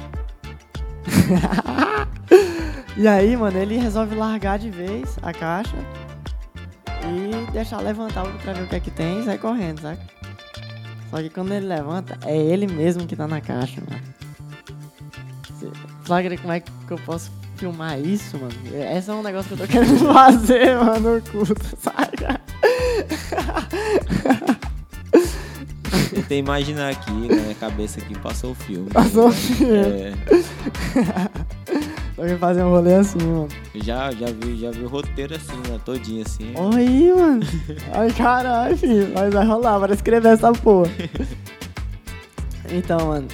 E aí, mano, ele resolve largar de vez a caixa e deixar levantar pra ver o que é que tem e sai correndo, saca? Só que quando ele levanta, é ele mesmo que tá na caixa, mano. Sabe como é que eu posso... filmar isso, mano? Esse é um negócio que eu tô querendo fazer, mano, no culto, saca? Tentei imaginar aqui, na minha cabeça aqui, passou o filme. Passou o filme. É. Tô querendo fazer um rolê assim, mano. Já, já vi, já vi o roteiro assim, né? Todinho assim. Oi, mano. Ai, caralho, filho. Mas vai rolar, bora escrever essa porra. Então, mano,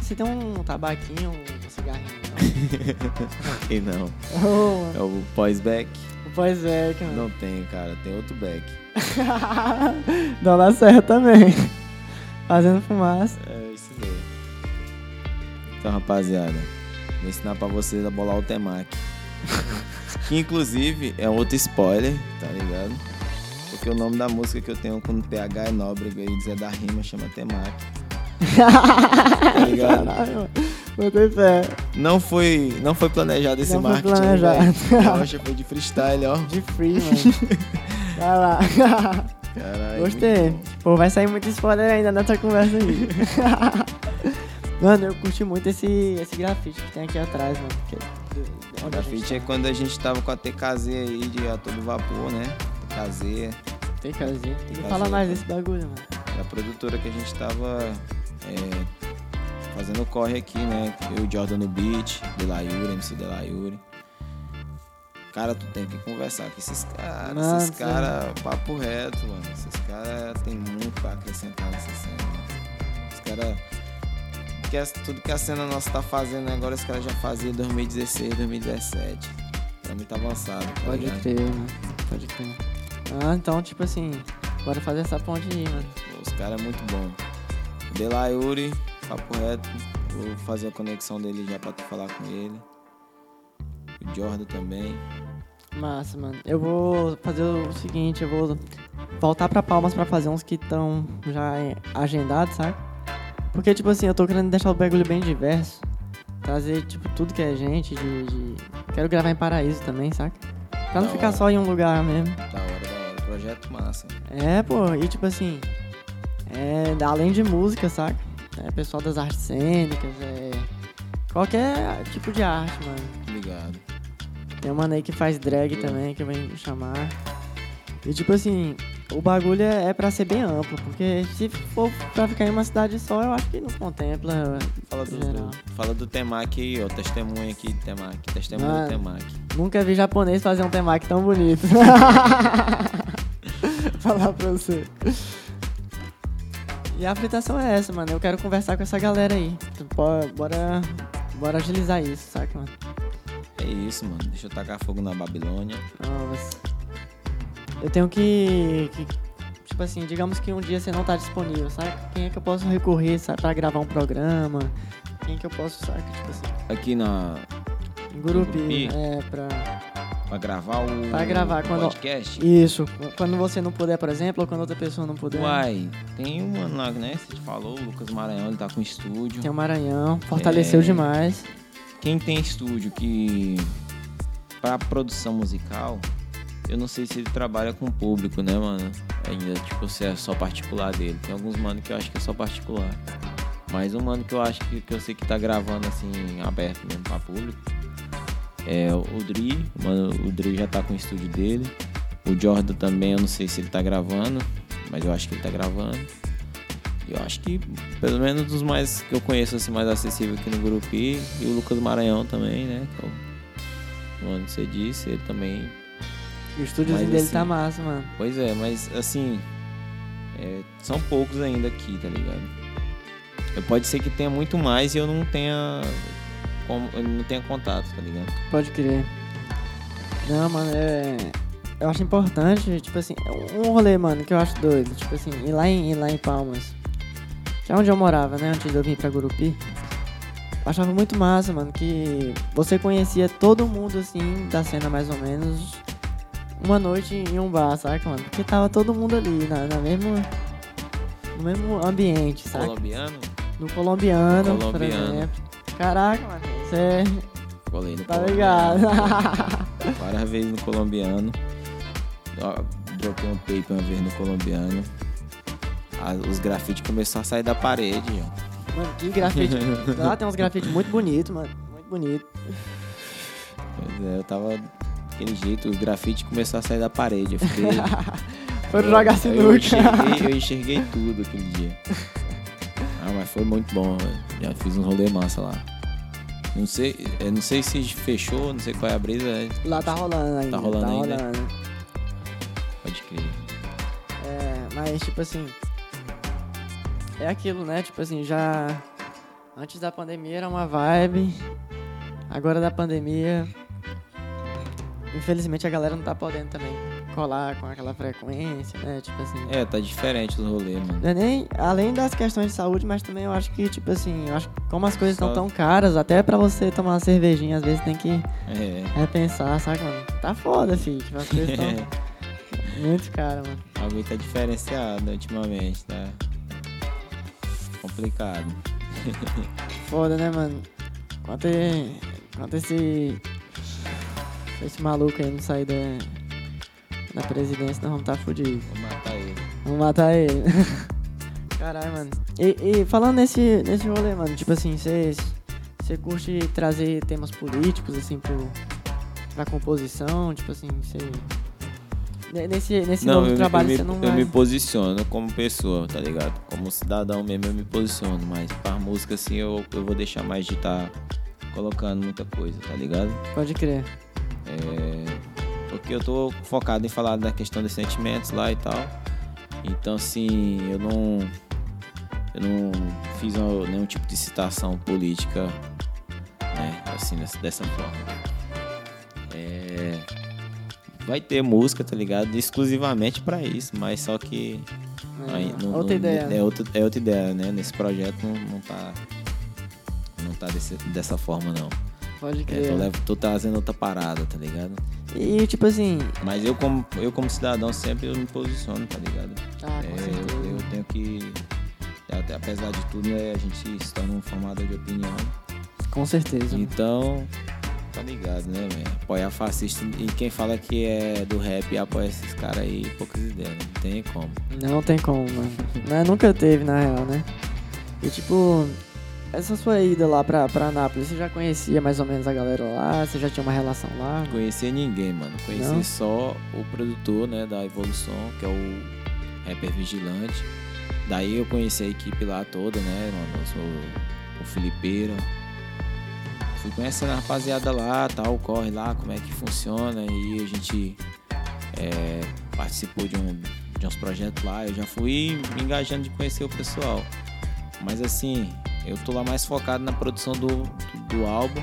você é, tem um tabaquinho, um cigarrinho? E não. Oh, é o pós-back. O pós-back, mano. Não tem, cara. Tem outro back. Não dá certo também. Fazendo fumaça. É, isso mesmo. Então, rapaziada, vou ensinar pra vocês a bolar o Temac. Que, inclusive, é outro spoiler, tá ligado? Porque o nome da música que eu tenho com o P H é Nóbrega e Zé da Rima chama Temac. Tá ligado? Caralho, não foi, não foi planejado esse não marketing. Foi planejado. Poxa, foi de freestyle, ó. De free, mano. Vai lá. Caralho. Gostei. Pô, vai sair muito spoiler ainda nessa conversa aí. Mano, eu curti muito esse, esse grafite que tem aqui atrás, mano. Que, de, de o grafite tá. É quando a gente tava com a T K Z aí de A Todo Vapor, né? T K Z. T K Z. Tem que falar mais desse bagulho, mano. A produtora que a gente tava... É, fazendo corre aqui, né? Eu e Jordan no Beach, De La Jura, M C De La Jura. Cara, tu tem que conversar com esses caras. Nossa. Esses caras, papo reto, mano. Esses caras tem muito pra acrescentar nessa cena. Mano. Os caras... Tudo que a cena nossa tá fazendo agora, os caras já faziam em dois mil e dezesseis, dois mil e dezessete. Tá muito avançado. Tá Pode ligado? Crer, mano. Pode crer. Ah, então, tipo assim, bora fazer essa ponte aí, mano. Os caras é muito bom. De La Jura... Papo reto, vou fazer a conexão dele já pra tu falar com ele. O Jordan também. Massa, mano. Eu vou fazer o seguinte, eu vou voltar pra Palmas pra fazer uns que estão já agendados, sabe? Porque, tipo assim, eu tô querendo deixar o bagulho bem diverso. Trazer, tipo, tudo que é gente de... de... Quero gravar em Paraíso também, saca? Pra não ficar só em um lugar mesmo. Da hora, da hora. Projeto massa. É, pô. E, tipo assim... É... Além de música, saca? É pessoal das artes cênicas, é... Qualquer tipo de arte, mano. Obrigado. Tem um mano aí que faz drag Obrigado. Também, que eu venho chamar. E tipo assim, o bagulho é pra ser bem amplo, porque se for pra ficar em uma cidade só, eu acho que não contempla. Fala do, do, fala do Temac aí, ó, testemunha aqui do Temac, testemunha mano, do Temac. Nunca vi japonês fazer um Temac tão bonito. Falar pra você. E a apresentação é essa, mano. Eu quero conversar com essa galera aí. Bora, bora agilizar isso, saca, mano? É isso, mano. Deixa eu tacar fogo na Babilônia. Nossa. Eu tenho que, que tipo assim, digamos que um dia você não tá disponível, sabe? Quem é que eu posso recorrer, sabe, pra gravar um programa? Quem é que eu posso, sabe? Tipo assim. Aqui na... Em Gurupi, é, pra... Pra gravar o pra gravar, quando, podcast? Isso. Quando você não puder, por exemplo, ou quando outra pessoa não puder. Uai, tem um mano lá, né? Você te falou, o Lucas Maranhão, ele tá com estúdio. Tem o Maranhão, fortaleceu é... demais. Quem tem estúdio que... Pra produção musical, eu não sei se ele trabalha com público, né, mano? Ainda, tipo, se é só particular dele. Tem alguns mano que eu acho que é só particular. Mas um mano que eu acho que, que eu sei que tá gravando, assim, aberto mesmo pra público. É o Dri, mano, o Dri já tá com o estúdio dele. O Jordan também, eu não sei se ele tá gravando, mas eu acho que ele tá gravando. E eu acho que, pelo menos dos mais que eu conheço, assim, mais acessível aqui no Gurupi. E o Lucas Maranhão também, né? Que é o mano, você disse, ele também... E o estúdio dele assim, tá massa, mano. Pois é, mas assim, é, são poucos ainda aqui, tá ligado? Eu, pode ser que tenha muito mais e eu não tenha... Como, eu não tenho contato, tá ligado? Pode crer. Não, mano, é... Eu acho importante, tipo assim... Um rolê, mano, que eu acho doido. Tipo assim, ir lá em, ir lá em Palmas. Que é onde eu morava, né? Antes de eu vir pra Gurupi. Eu achava muito massa, mano, que... Você conhecia todo mundo, assim, da cena, mais ou menos... Uma noite em um bar, saca, mano? Porque tava todo mundo ali, na, na mesma... No mesmo ambiente, saca? Colombiano? No Colombiano, no Colombiano. Por exemplo. Caraca, mano. Você... Colei no tá colombiano. Ligado? Várias vezes no Colombiano. Dropei um tape uma vez no Colombiano. As, os grafites começaram a sair da parede, ó. Mano, que grafite. Lá tem uns grafites muito bonitos, mano. Muito bonito. Pois é, eu tava daquele jeito. Os grafites começaram a sair da parede. Eu fiquei... Foram jogar sinuca. Eu, eu enxerguei tudo aquele dia. Ah, mas foi muito bom, velho. Já fiz um rolê massa lá. Não sei, não sei se fechou, não sei qual é a brisa. Lá tá rolando ainda. Tá rolando tá ainda. Rolando. Pode crer. É, mas tipo assim... É aquilo, né? Tipo assim, já... Antes da pandemia era uma vibe. Agora da pandemia... Infelizmente a galera não tá podendo também colar com aquela frequência, né? Tipo assim... É, tá diferente do rolê, mano. Não é nem, além das questões de saúde, mas também eu acho que, tipo assim... Eu acho que como as coisas estão tão caras, até pra você tomar uma cervejinha, às vezes tem que é. repensar, saca, mano? Tá foda, filho. Tipo, as coisas estão muito caras, mano. Algo tá diferenciado ultimamente, tá? Complicado. Foda, né, mano? Quanto, quanto esse... Esse maluco aí não sair da, da presidência, nós vamos estar tá fudidos. Vamos matar ele. Vamos matar ele. Caralho, mano. E, e falando nesse, nesse rolê, mano, tipo assim, você curte trazer temas políticos, assim, pro, pra composição? Tipo assim, você... Nesse, nesse não, novo eu, trabalho você não eu vai... Eu me posiciono como pessoa, tá ligado? Como cidadão mesmo eu me posiciono, mas pra música, assim, eu, eu vou deixar mais de estar tá colocando muita coisa, tá ligado? Pode crer. É, porque eu tô focado em falar da questão dos sentimentos lá e tal. Então assim, eu não eu não fiz uma, nenhum tipo de citação política, né, assim, nessa, dessa forma. É, vai ter música, tá ligado? Exclusivamente pra isso, mas só que é, aí, não, outra não, ideia. É, outro, é outra ideia, né? Nesse projeto não, não tá não tá desse, dessa forma, não. Pode crer. É, eu levo, tô trazendo outra parada, tá ligado? E tipo assim... Mas eu como, eu como cidadão sempre eu me posiciono, tá ligado? Ah, com é, certeza. Eu, eu tenho que... Até, apesar de tudo, né, a gente se torna um formador de opinião. Com certeza. Então, tá ligado, né, velho? Apoiar fascista. E quem fala que é do rap apoia esses caras aí, poucas ideias. Não tem como. Não tem como, mano. Mas nunca teve, na real, né? E tipo... Essa sua ida lá pra, pra Anápolis, você já conhecia mais ou menos a galera lá? Você já tinha uma relação lá? Não conhecia ninguém, mano. Conheci não? Só o produtor, né, da Evolução, que é o rapper Vigilante. Daí eu conheci a equipe lá toda, né, mano? Eu sou o Felipeira. Fui conhecendo a rapaziada lá, tal, corre lá, como é que funciona. E a gente é, participou de, um, de uns projetos lá. Eu já fui me engajando de conhecer o pessoal. Mas assim... Eu tô lá mais focado na produção do, do, do álbum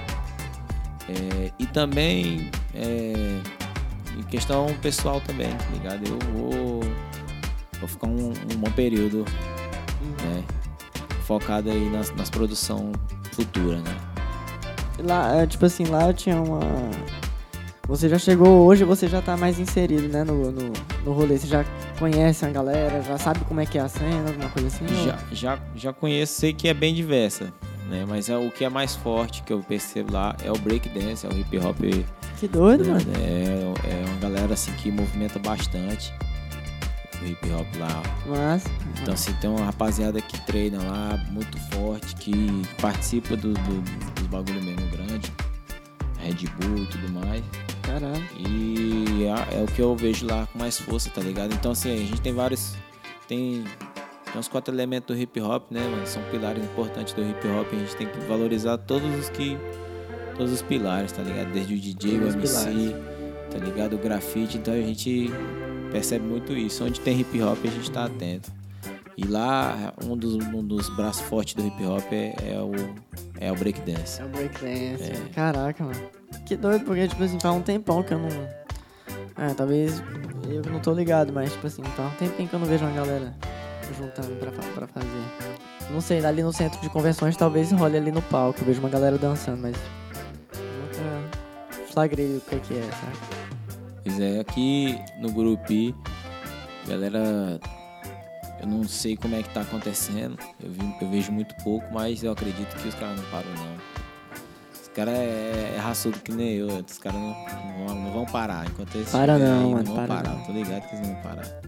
é, e também é, em questão pessoal também, tá ligado? Eu vou Pra ficar um, um bom período, né? Focado aí nas, nas produção futura, né? Lá, tipo assim, lá tinha uma... Você já chegou hoje, você já tá mais inserido, né, no, no, no rolê. Você já conhece a galera, já sabe como é que é a cena, alguma coisa assim? Já, ou... já, já conheço, sei que é bem diversa, né? Mas é, o que é mais forte que eu percebo lá é o breakdance, é o hip hop. Que doido, né, mano? É, é uma galera assim que movimenta bastante o hip hop lá. Mas... Então assim, tem uma rapaziada que treina lá, muito forte, que participa do, do, dos bagulho mesmo grande, Red Bull e tudo mais. Caralho. E é, é o que eu vejo lá com mais força, tá ligado? Então, assim, a gente tem vários... Tem, tem uns quatro elementos do hip-hop, né, mano? São pilares importantes do hip-hop. A gente tem que valorizar todos os que... Todos os pilares, tá ligado? Desde o D J, o M C, pilares, tá ligado? O grafite. Então, a gente percebe muito isso. Onde tem hip-hop, a gente tá atento. E lá, um dos, um dos braços fortes do hip-hop é, é o... É o breakdance. É o breakdance. É. Caraca, mano. Que doido, porque, tipo assim, faz um tempão que eu não... Ah, talvez eu não tô ligado, mas, tipo assim, faz um tempinho que eu não vejo uma galera juntando pra, pra fazer. Não sei, ali no centro de convenções, talvez role ali no palco. Eu vejo uma galera dançando, mas... Nunca flagrei o que é que é, sabe? Pois é, aqui no Gurupi, galera... Eu não sei como é que tá acontecendo, eu, vi, eu vejo muito pouco, mas eu acredito que os caras não param, não. Os caras é, é raçudo que nem eu, os caras não, não, não vão parar. Enquanto eles para não, aí, mano, não vão para parar, não. Tô ligado que eles não vão parar.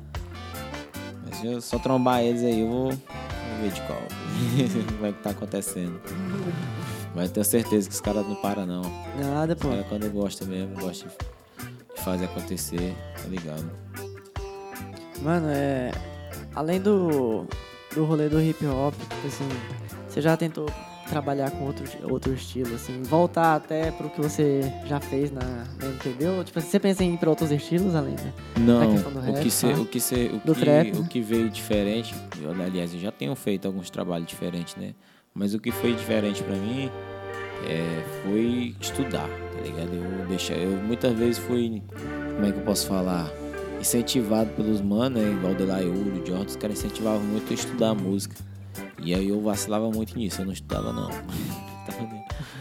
Mas eu só trombar eles aí, eu vou, vou ver de qual como é que tá acontecendo. Mas eu tenho certeza que os caras não param, não. Nada, pô. Os caras quando gostam mesmo, gostam de fazer acontecer, tá ligado? Mano, é... Além do, do rolê do hip hop, tipo assim, você já tentou trabalhar com outro, outro estilo, assim, voltar até pro que você já fez na, na M P B? Ou, tipo, você pensa em ir pra outros estilos além, né? Não, o que cê, o que cê, o que, trap, né? O que veio diferente, eu, aliás, eu já tenho feito alguns trabalhos diferentes, né? Mas o que foi diferente pra mim é, foi estudar, tá ligado? Eu, deixar, eu muitas vezes fui, como é que eu posso falar? Incentivado pelos manos, né, igual o De La Jura, o Jordan, os caras incentivavam muito a estudar música. E aí eu vacilava muito nisso, eu não estudava não.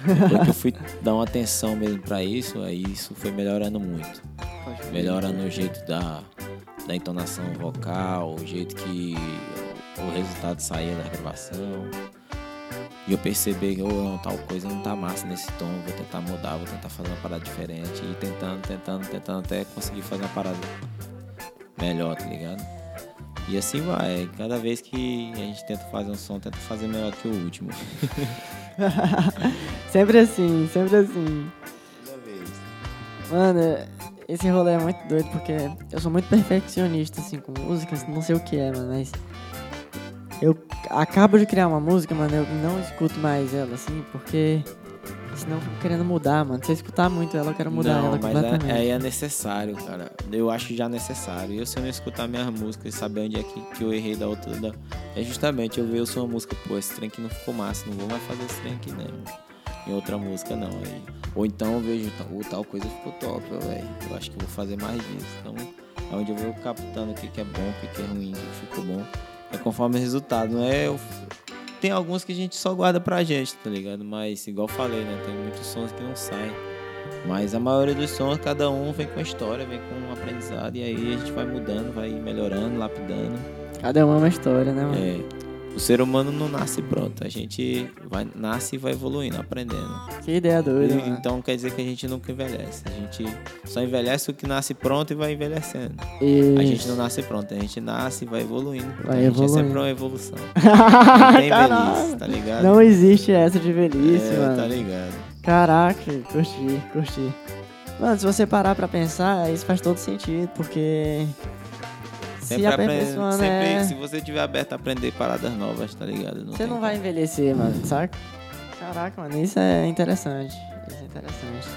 Depois que eu fui dar uma atenção mesmo pra isso, aí isso foi melhorando muito. Melhorando o jeito da, da entonação vocal, o jeito que o resultado saía da gravação. E eu percebi que oh, tal coisa não tá massa nesse tom, vou tentar mudar, vou tentar fazer uma parada diferente. E tentando, tentando, tentando até conseguir fazer uma parada melhor, tá ligado? E assim vai, cada vez que a gente tenta fazer um som, tenta fazer melhor que o último. Sempre assim, sempre assim. Mano, esse rolê é muito doido porque eu sou muito perfeccionista, assim, com música, não sei o que é, mano, mas... Eu acabo de criar uma música, mano, eu não escuto mais ela, assim, porque senão eu fico querendo mudar, mano. Se eu escutar muito ela, eu quero mudar não, ela completamente. Aí é, é necessário, cara. Eu acho já necessário. Eu, se eu não escutar minhas músicas e saber onde é que, que eu errei da outra... Da... É justamente eu ver eu sou uma música, pô, esse trem aqui não ficou massa, não vou mais fazer esse trem aqui, né? Em outra música, não. Aí... Ou então eu vejo, ou tal coisa ficou top, velho. Eu acho que eu vou fazer mais disso. Então, é onde eu vou captando o que, que é bom, o que, que é ruim, o que, que ficou bom. É conforme o resultado, não é? Eu... Tem alguns que a gente só guarda pra gente, tá ligado? Mas, igual eu falei, né? Tem muitos sons que não saem. Mas a maioria dos sons, cada um vem com a história, vem com um aprendizado. E aí a gente vai mudando, vai melhorando, lapidando. Cada um é uma história, né, mano? É. O ser humano não nasce pronto. A gente vai, nasce e vai evoluindo, aprendendo. Que ideia doida, e, então quer dizer que a gente nunca envelhece. A gente só envelhece o que nasce pronto e vai envelhecendo. Isso. A gente não nasce pronto. A gente nasce e vai evoluindo. Vai a gente evoluindo. É sempre uma evolução. Não tem velhice, tá ligado? Não existe essa de velhice, é, mano. Tá ligado. Caraca, curti, curti. Mano, se você parar pra pensar, isso faz todo sentido, porque... Sempre, se, aprende, sempre é... se você tiver aberto a aprender paradas novas, tá ligado? Não você não como. Vai envelhecer, mano, saca? Caraca, mano, isso é interessante. Isso é interessante.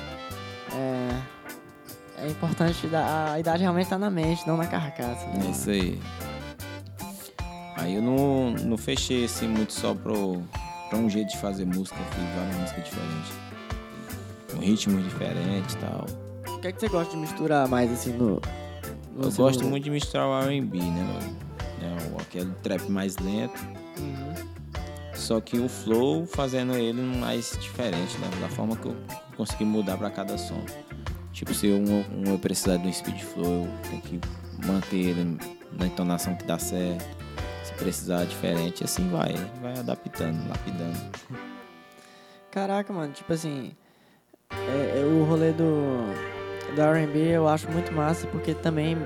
É, é importante, a idade realmente tá na mente, não na carcaça. Né, é isso aí. Aí eu não, não fechei assim muito só pro, pra um jeito de fazer música, fiz várias músicas diferentes. Um ritmo diferente e tal. O que é que você gosta de misturar mais assim no... Eu gosto muito de misturar o R and B, né, mano? né? Aquele trap mais lento. Uhum. Só que o flow fazendo ele mais diferente, né? Da forma que eu consegui mudar pra cada som. Tipo, se eu, um, eu precisar de um speed flow, eu tenho que manter ele na entonação que dá certo. Se precisar diferente, assim vai. Vai adaptando, lapidando. Caraca, mano, tipo assim... É, é, o rolê do, do R and B eu acho muito massa, porque também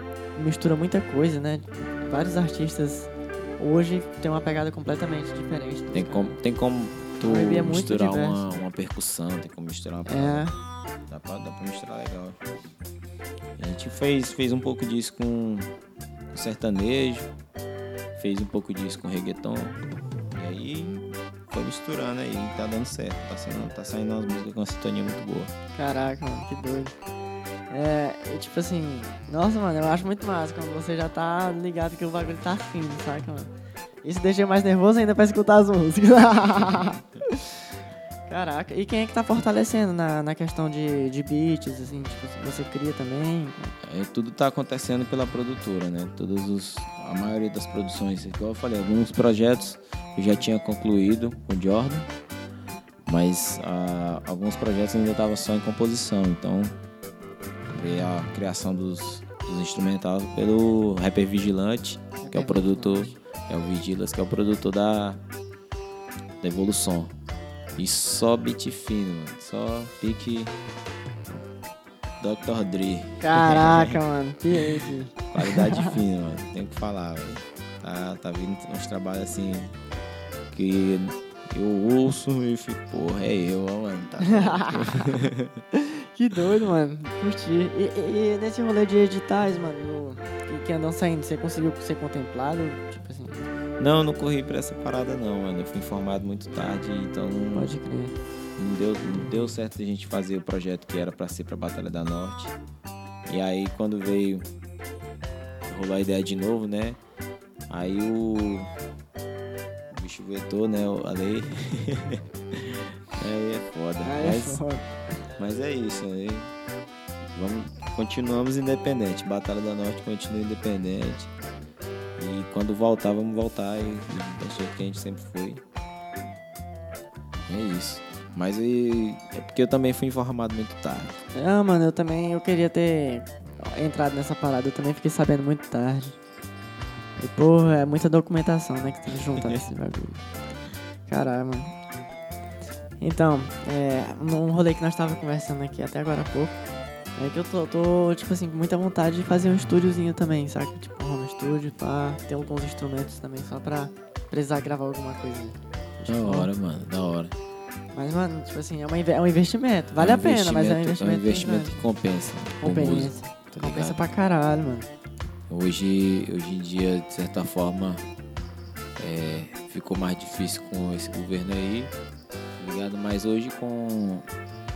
mistura muita coisa, né? Vários artistas hoje tem uma pegada completamente diferente. Tem como, tem como tu misturar é uma, uma percussão, tem como misturar uma pegada. É. Dá pra, dá pra misturar legal. A gente fez, fez um pouco disso com sertanejo, fez um pouco disso com reggaeton, e aí foi misturando aí, tá dando certo, tá saindo, tá saindo umas músicas com uma sintonia muito boa. Caraca, mano, que doido. É, tipo assim, nossa, mano, eu acho muito massa quando você já tá ligado que o bagulho tá afim, saca, mano? Isso deixa eu mais nervoso ainda pra escutar as músicas. Caraca, e quem é que tá fortalecendo na, na questão de, de beats, assim, tipo, você cria também? É, tudo tá acontecendo pela produtora, né? Todos os, a maioria das produções, igual eu falei, alguns projetos eu já tinha concluído com o Jordan, mas a, alguns projetos ainda estavam só em composição, então veio a criação dos, dos instrumentais pelo rapper Vigilante, que é o produtor, é o Vigilas, que é o produtor da, da Evolução. E só beat fino, mano. Só pique doutor Dri. Caraca, mano. Que é isso? Qualidade fina, mano. Tenho que falar, velho. Tá, tá vindo uns trabalhos assim que eu ouço e fico, porra, é eu, mano. Tá que doido, mano. Curti. E, e nesse rolê de editais, mano, que andam saindo, você conseguiu ser contemplado? Tipo assim... Não, não corri pra essa parada não, mano. Eu fui informado muito tarde, então... Pode crer. Não deu, não deu certo a gente fazer o projeto que era pra ser pra Batalha da Norte. E aí, quando veio... Rolou a ideia de novo, né? Aí o... O bicho vetou, né? A lei... aí é foda. Aí mas... é foda. Mas é isso, aí... Vamos... Continuamos independente. Batalha da Norte continua independente. E quando voltar, vamos voltar e achei que a gente sempre foi. É isso. Mas e, é porque eu também fui informado muito tarde. Ah, mano, eu também eu queria ter entrado nessa parada. Eu também fiquei sabendo muito tarde. E, porra, é muita documentação, né, que tem que juntar nesse bagulho. Caralho, mano. Então, é, um rolê que nós estávamos conversando aqui até agora há pouco, é que eu tô, tô, tipo assim, com muita vontade de fazer um estúdiozinho também, saca? Tipo, um home studio, pá, ter alguns instrumentos também, só pra precisar gravar alguma coisa. Tipo, da hora, mano, da hora. Mas, mano, tipo assim, é, uma, é um investimento. Vale é um a pena, mas é um investimento. É um investimento que compensa. Compensa. Música, tá compensa pra caralho, mano. Hoje, hoje em dia, de certa forma, é, ficou mais difícil com esse governo aí, tá ligado? Mas hoje com...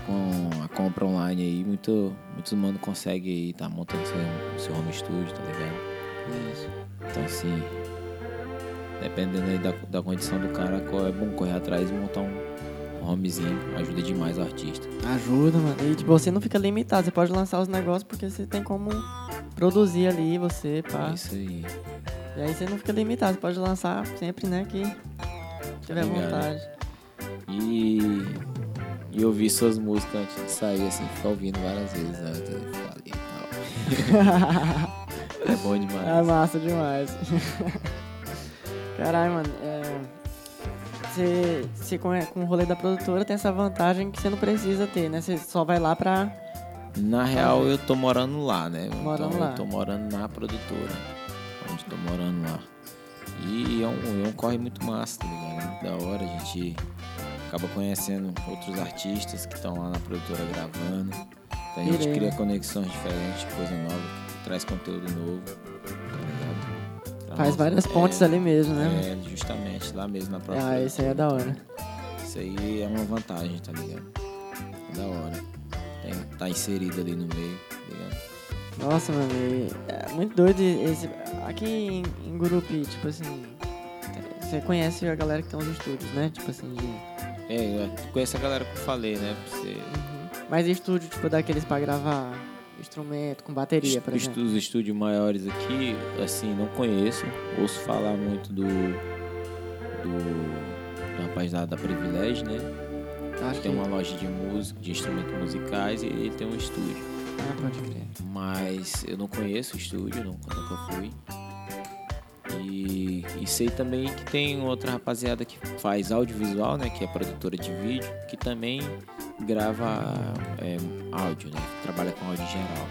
Com a compra online aí, muito, muitos manos conseguem aí, tá montando seu, seu home studio, tá ligado? É isso. Então, assim, dependendo aí da, da condição do cara, é bom correr atrás e montar um, um homezinho. Ajuda demais o artista. Ajuda, mano. E tipo, você não fica limitado, você pode lançar os negócios porque você tem como produzir ali, você, pá. Isso aí. E aí você não fica limitado, você pode lançar sempre, né, que tiver vontade. E... E eu vi suas músicas antes de sair, assim, ficar ouvindo várias vezes antes de ficar ali e tal. É bom demais. É massa demais. Caralho, mano, é... Você, você com o rolê da produtora tem essa vantagem que você não precisa ter, né? Você só vai lá pra... Na real, ah, eu tô morando lá, né? Morando então, lá. Eu tô morando na produtora, onde tô morando lá. E é um, é um corre muito massa, tá ligado? É muito da hora, a gente... Acaba conhecendo outros artistas que estão lá na produtora gravando. Então a gente Irei. cria conexões diferentes, coisa nova, traz conteúdo novo. Tá Faz várias é, pontes ali mesmo, né? É, justamente, lá mesmo na própria. Ah, isso aí é da hora. Isso aí é uma vantagem, tá ligado? É da hora. Tem, tá inserido ali no meio, tá ligado? Nossa, mano, é muito doido esse. Aqui em, em Gurupi, tipo assim, você conhece a galera que tem os estúdios, né? Tipo assim, de. É, eu conheço a galera que eu falei, né? Pra você... Uhum. Mas estúdio, tipo, daqueles pra gravar instrumento, com bateria, por exemplo? Os estúdios maiores aqui, assim, não conheço. Ouço falar muito do... do, do rapaz da, da Privilégio, né? Acho tem que... uma loja de música, de instrumentos musicais, e ele tem um estúdio. Ah, pode crer. Mas eu não conheço o estúdio, não, nunca fui. E, e sei também que tem outra rapaziada que faz audiovisual, né? Que é produtora de vídeo, que também grava é, áudio, né? Trabalha com áudio em geral.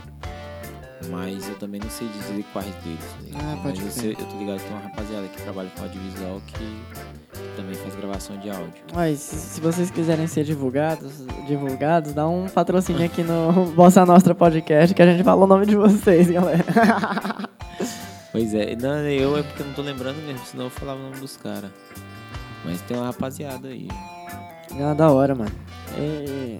Mas eu também não sei dizer quais deles. Né? Ah, pode Mas eu, sei, eu tô ligado que tem uma rapaziada que trabalha com audiovisual que, que também faz gravação de áudio. Mas se, se vocês quiserem ser divulgados, divulgados, dá um patrocínio aqui no Bossa Nostra Podcast, que a gente fala o nome de vocês, galera. Pois é, não, eu é porque eu não tô lembrando mesmo, senão eu falava o nome dos caras. Mas tem uma rapaziada aí. Ah, da hora, mano. E,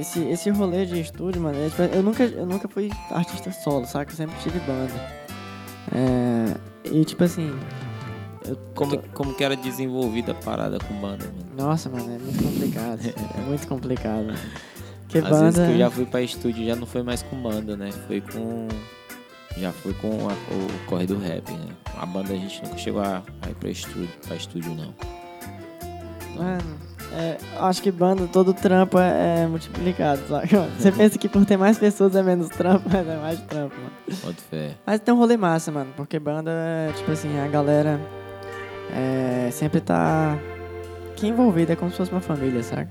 esse, esse rolê de estúdio, mano, é, tipo, eu, nunca, eu nunca fui artista solo, saca? Eu sempre tive banda. É, e tipo assim... Eu como, tô... como que era desenvolvida a parada com banda, mano? Nossa, mano, é muito complicado. É muito complicado. Que Às banda... vezes que eu já fui pra estúdio, já não foi mais com banda, né? Foi com... Já foi com a, o corre do rap, né? A banda a gente nunca chegou a, a ir pra estúdio, pra estúdio não. Mano, é, acho que banda, todo trampo é, é multiplicado, sabe? Você pensa que por ter mais pessoas é menos trampo, mas é mais trampo, mano. Pode fé. Mas tem um rolê massa, mano, porque banda, tipo assim, a galera é, sempre tá que envolvida, é como se fosse uma família, saca?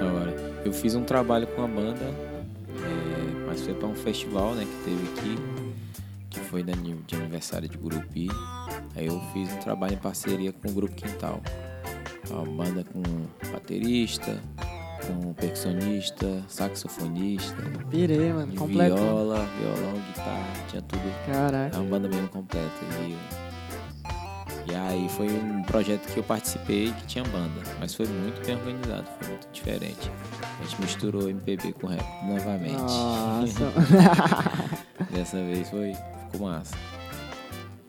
Agora, eu fiz um trabalho com a banda, é, mas foi pra um festival, né, que teve aqui. Que foi de aniversário de Gurupi. Aí eu fiz um trabalho em parceria com o Grupo Quintal. Uma banda com baterista, com percussionista, saxofonista, pirei, mano, completo. Viola, violão, guitarra, tinha tudo. Caraca. É uma banda mesmo completa. E, e aí foi um projeto que eu participei que tinha banda, mas foi muito bem organizado, foi muito diferente. A gente misturou M P B com rap novamente. Nossa. Dessa vez foi... massa.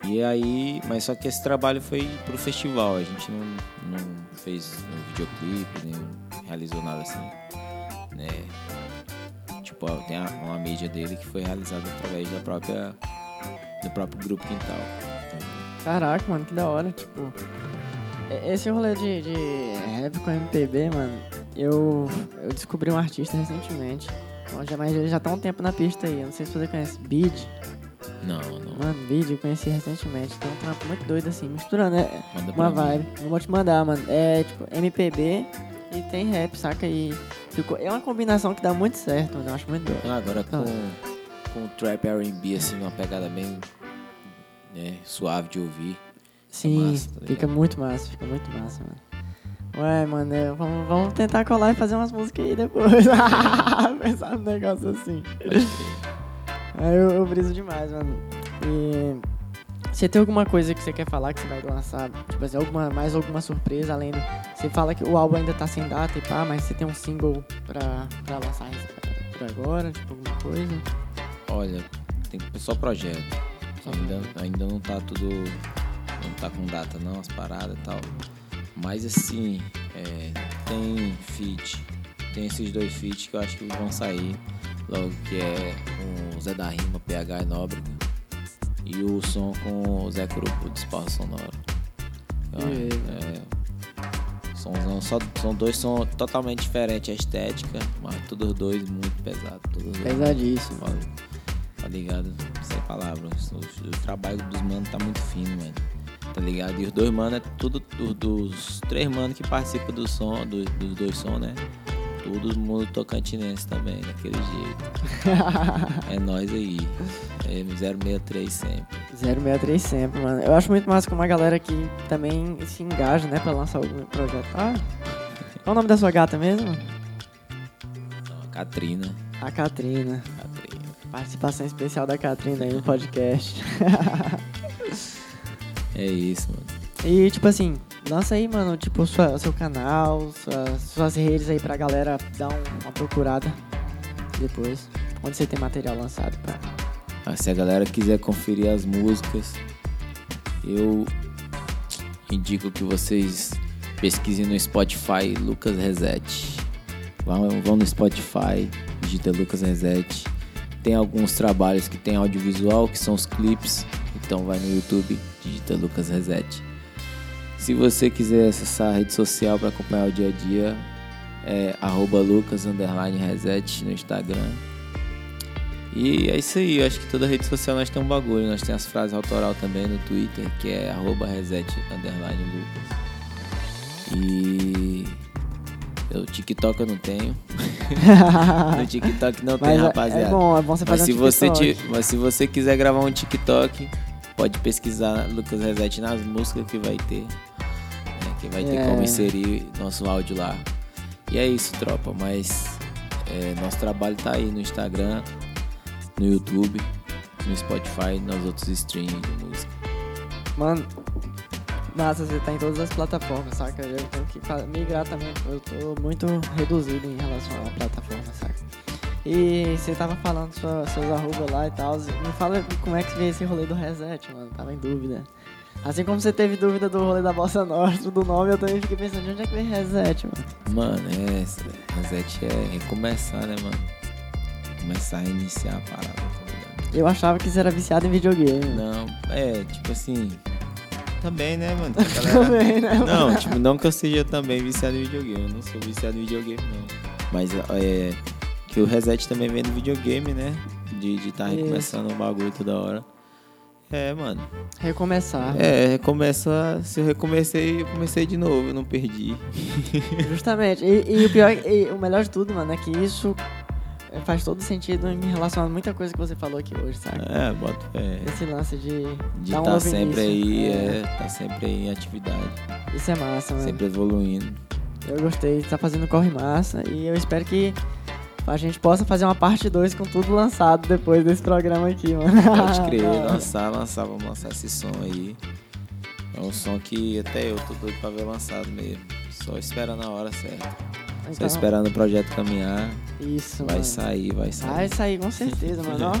E aí, mas só que esse trabalho foi pro festival, a gente não, não fez um videoclipe, nem realizou nada assim, né? Tipo, tem uma mídia dele que foi realizada através da própria, do próprio Grupo Quintal. Caraca, mano, que da hora, tipo, esse rolê de, de rap com M P B, mano, eu, eu descobri um artista recentemente, mas ele já tá um tempo na pista aí, eu não sei se você conhece, Beat. Não, não. Mano, vídeo eu conheci recentemente. Então tá muito doido assim, misturando, né? Manda uma vibe. Mim. Vou te mandar, mano. É tipo M P B e tem rap, saca? E ficou... é uma combinação que dá muito certo, mano. Eu acho muito doido. Ah, agora então, com, com o trap R and B, assim, uma pegada bem, né, suave de ouvir. Sim, é massa, tá fica muito massa, fica muito massa, mano. Ué, mano, eu, vamos, vamos tentar colar e fazer umas músicas aí depois. Pensar num negócio assim. Eu, eu briso demais, mano. E você tem alguma coisa que você quer falar que você vai lançar? Tipo assim, alguma, mais alguma surpresa além do... Você fala que o álbum ainda tá sem data e pá, mas você tem um single pra, pra lançar por agora? Tipo, alguma coisa? Olha, tem só projeto. Só ainda, ainda não tá tudo... Não tá com data não, as paradas e tal. Mas assim, é, tem feat. Tem esses dois feats que eu acho que vão sair. Logo, que é com o Zé da Rima, P H e Nóbrega. E o som com o Zé Curubu, de espaço sonoro. É, é, somzão, só, são dois sons totalmente diferentes a estética, mas todos dois muito pesados. Pesadíssimo. Dois, tá ligado? Sem palavras. O, o trabalho dos manos tá muito fino, mano. Tá ligado? E os dois manos, é tudo do, dos três manos que participam do som, do, dos dois sons, né? Todo mundo tocantinense também, daquele jeito. É nóis aí. É zero seis três sempre. zero seis três sempre, mano. Eu acho muito massa como a galera que também se engaja, né, pra lançar algum projeto. Ah, qual é o nome da sua gata mesmo? Não, a Catrina. A Catrina. Catrina. Participação especial da Catrina aí no podcast. É isso, mano. E, tipo assim... Lança aí, mano, tipo, o seu canal, sua, suas redes aí pra galera dar um, uma procurada depois, onde você tem material lançado. Pra... Ah, se a galera quiser conferir as músicas, eu indico que vocês pesquisem no Spotify Lucas Reset. Vão, vão no Spotify, digita Lucas Reset, Tem alguns trabalhos que tem audiovisual, que são os clipes. Então vai no YouTube, digita Lucas Reset. Se você quiser acessar a rede social para acompanhar o dia a dia, é arroba Lucas underline Reset no Instagram. E é isso aí, eu acho que toda rede social nós temos um bagulho, nós temos as frases autoral também no Twitter, que é arroba Reset underline Lucas. E o TikTok eu não tenho. No TikTok não tem, mas, rapaziada. É bom, é bom você fazer mas um se TikTok. Você, mas se você quiser gravar um TikTok, pode pesquisar Lucas Reset nas músicas que vai ter. Né, que vai ter é. como inserir nosso áudio lá. E é isso, tropa. Mas é, nosso trabalho tá aí no Instagram, no YouTube, no Spotify, nos outros streams de música. Mano... Massa, você tá em todas as plataformas, saca? Eu tenho que migrar também, eu tô muito reduzido em relação à plataforma, saca? E você tava falando sua, seus arroba lá e tal, me fala como é que veio esse rolê do Reset, mano, tava em dúvida. Assim como você teve dúvida do rolê da Bossa Nostra, do nome, eu também fiquei pensando, de onde é que veio Reset, mano? Mano, é, Reset é recomeçar, né, mano? Começar a iniciar a parada, tá ligado? Eu achava que você era viciado em videogame. Não, é, tipo assim... Também, né, mano? Galera... também, né, mano? Não, tipo, não que eu seja também viciado em videogame. Eu não sou viciado em videogame, não. Mas é que o Reset também vem do videogame, né? De estar tá recomeçando o um bagulho toda hora. É, mano. Recomeçar. É, recomeça. Se eu recomecei, eu comecei de novo. Eu não perdi. Justamente. E, e o pior, e o melhor de tudo, mano, é que isso... faz todo sentido em relação a muita coisa que você falou aqui hoje, sabe? É, bota fé. Esse lance de de estar um tá sempre aí, é. é, tá sempre aí em atividade. Isso é massa, mano. Sempre evoluindo. Eu gostei, tá fazendo corre massa e eu espero que a gente possa fazer uma parte dois com tudo lançado depois desse programa aqui, mano. Pode crer, lançar, lançar, vamos lançar esse som aí. É um som que até eu tô doido pra ver lançado mesmo. Só esperando a hora certa. Então, só esperando o projeto caminhar. Isso, vai mano. sair, vai sair. Vai sair, com certeza, mano.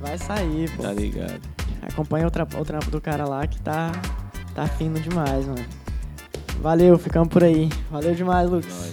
Vai sair, pô. Tá ligado. Acompanha o, tra- o trampo do cara lá que tá, tá fino demais, mano. Valeu, ficamos por aí. Valeu demais, Lucas. Nossa.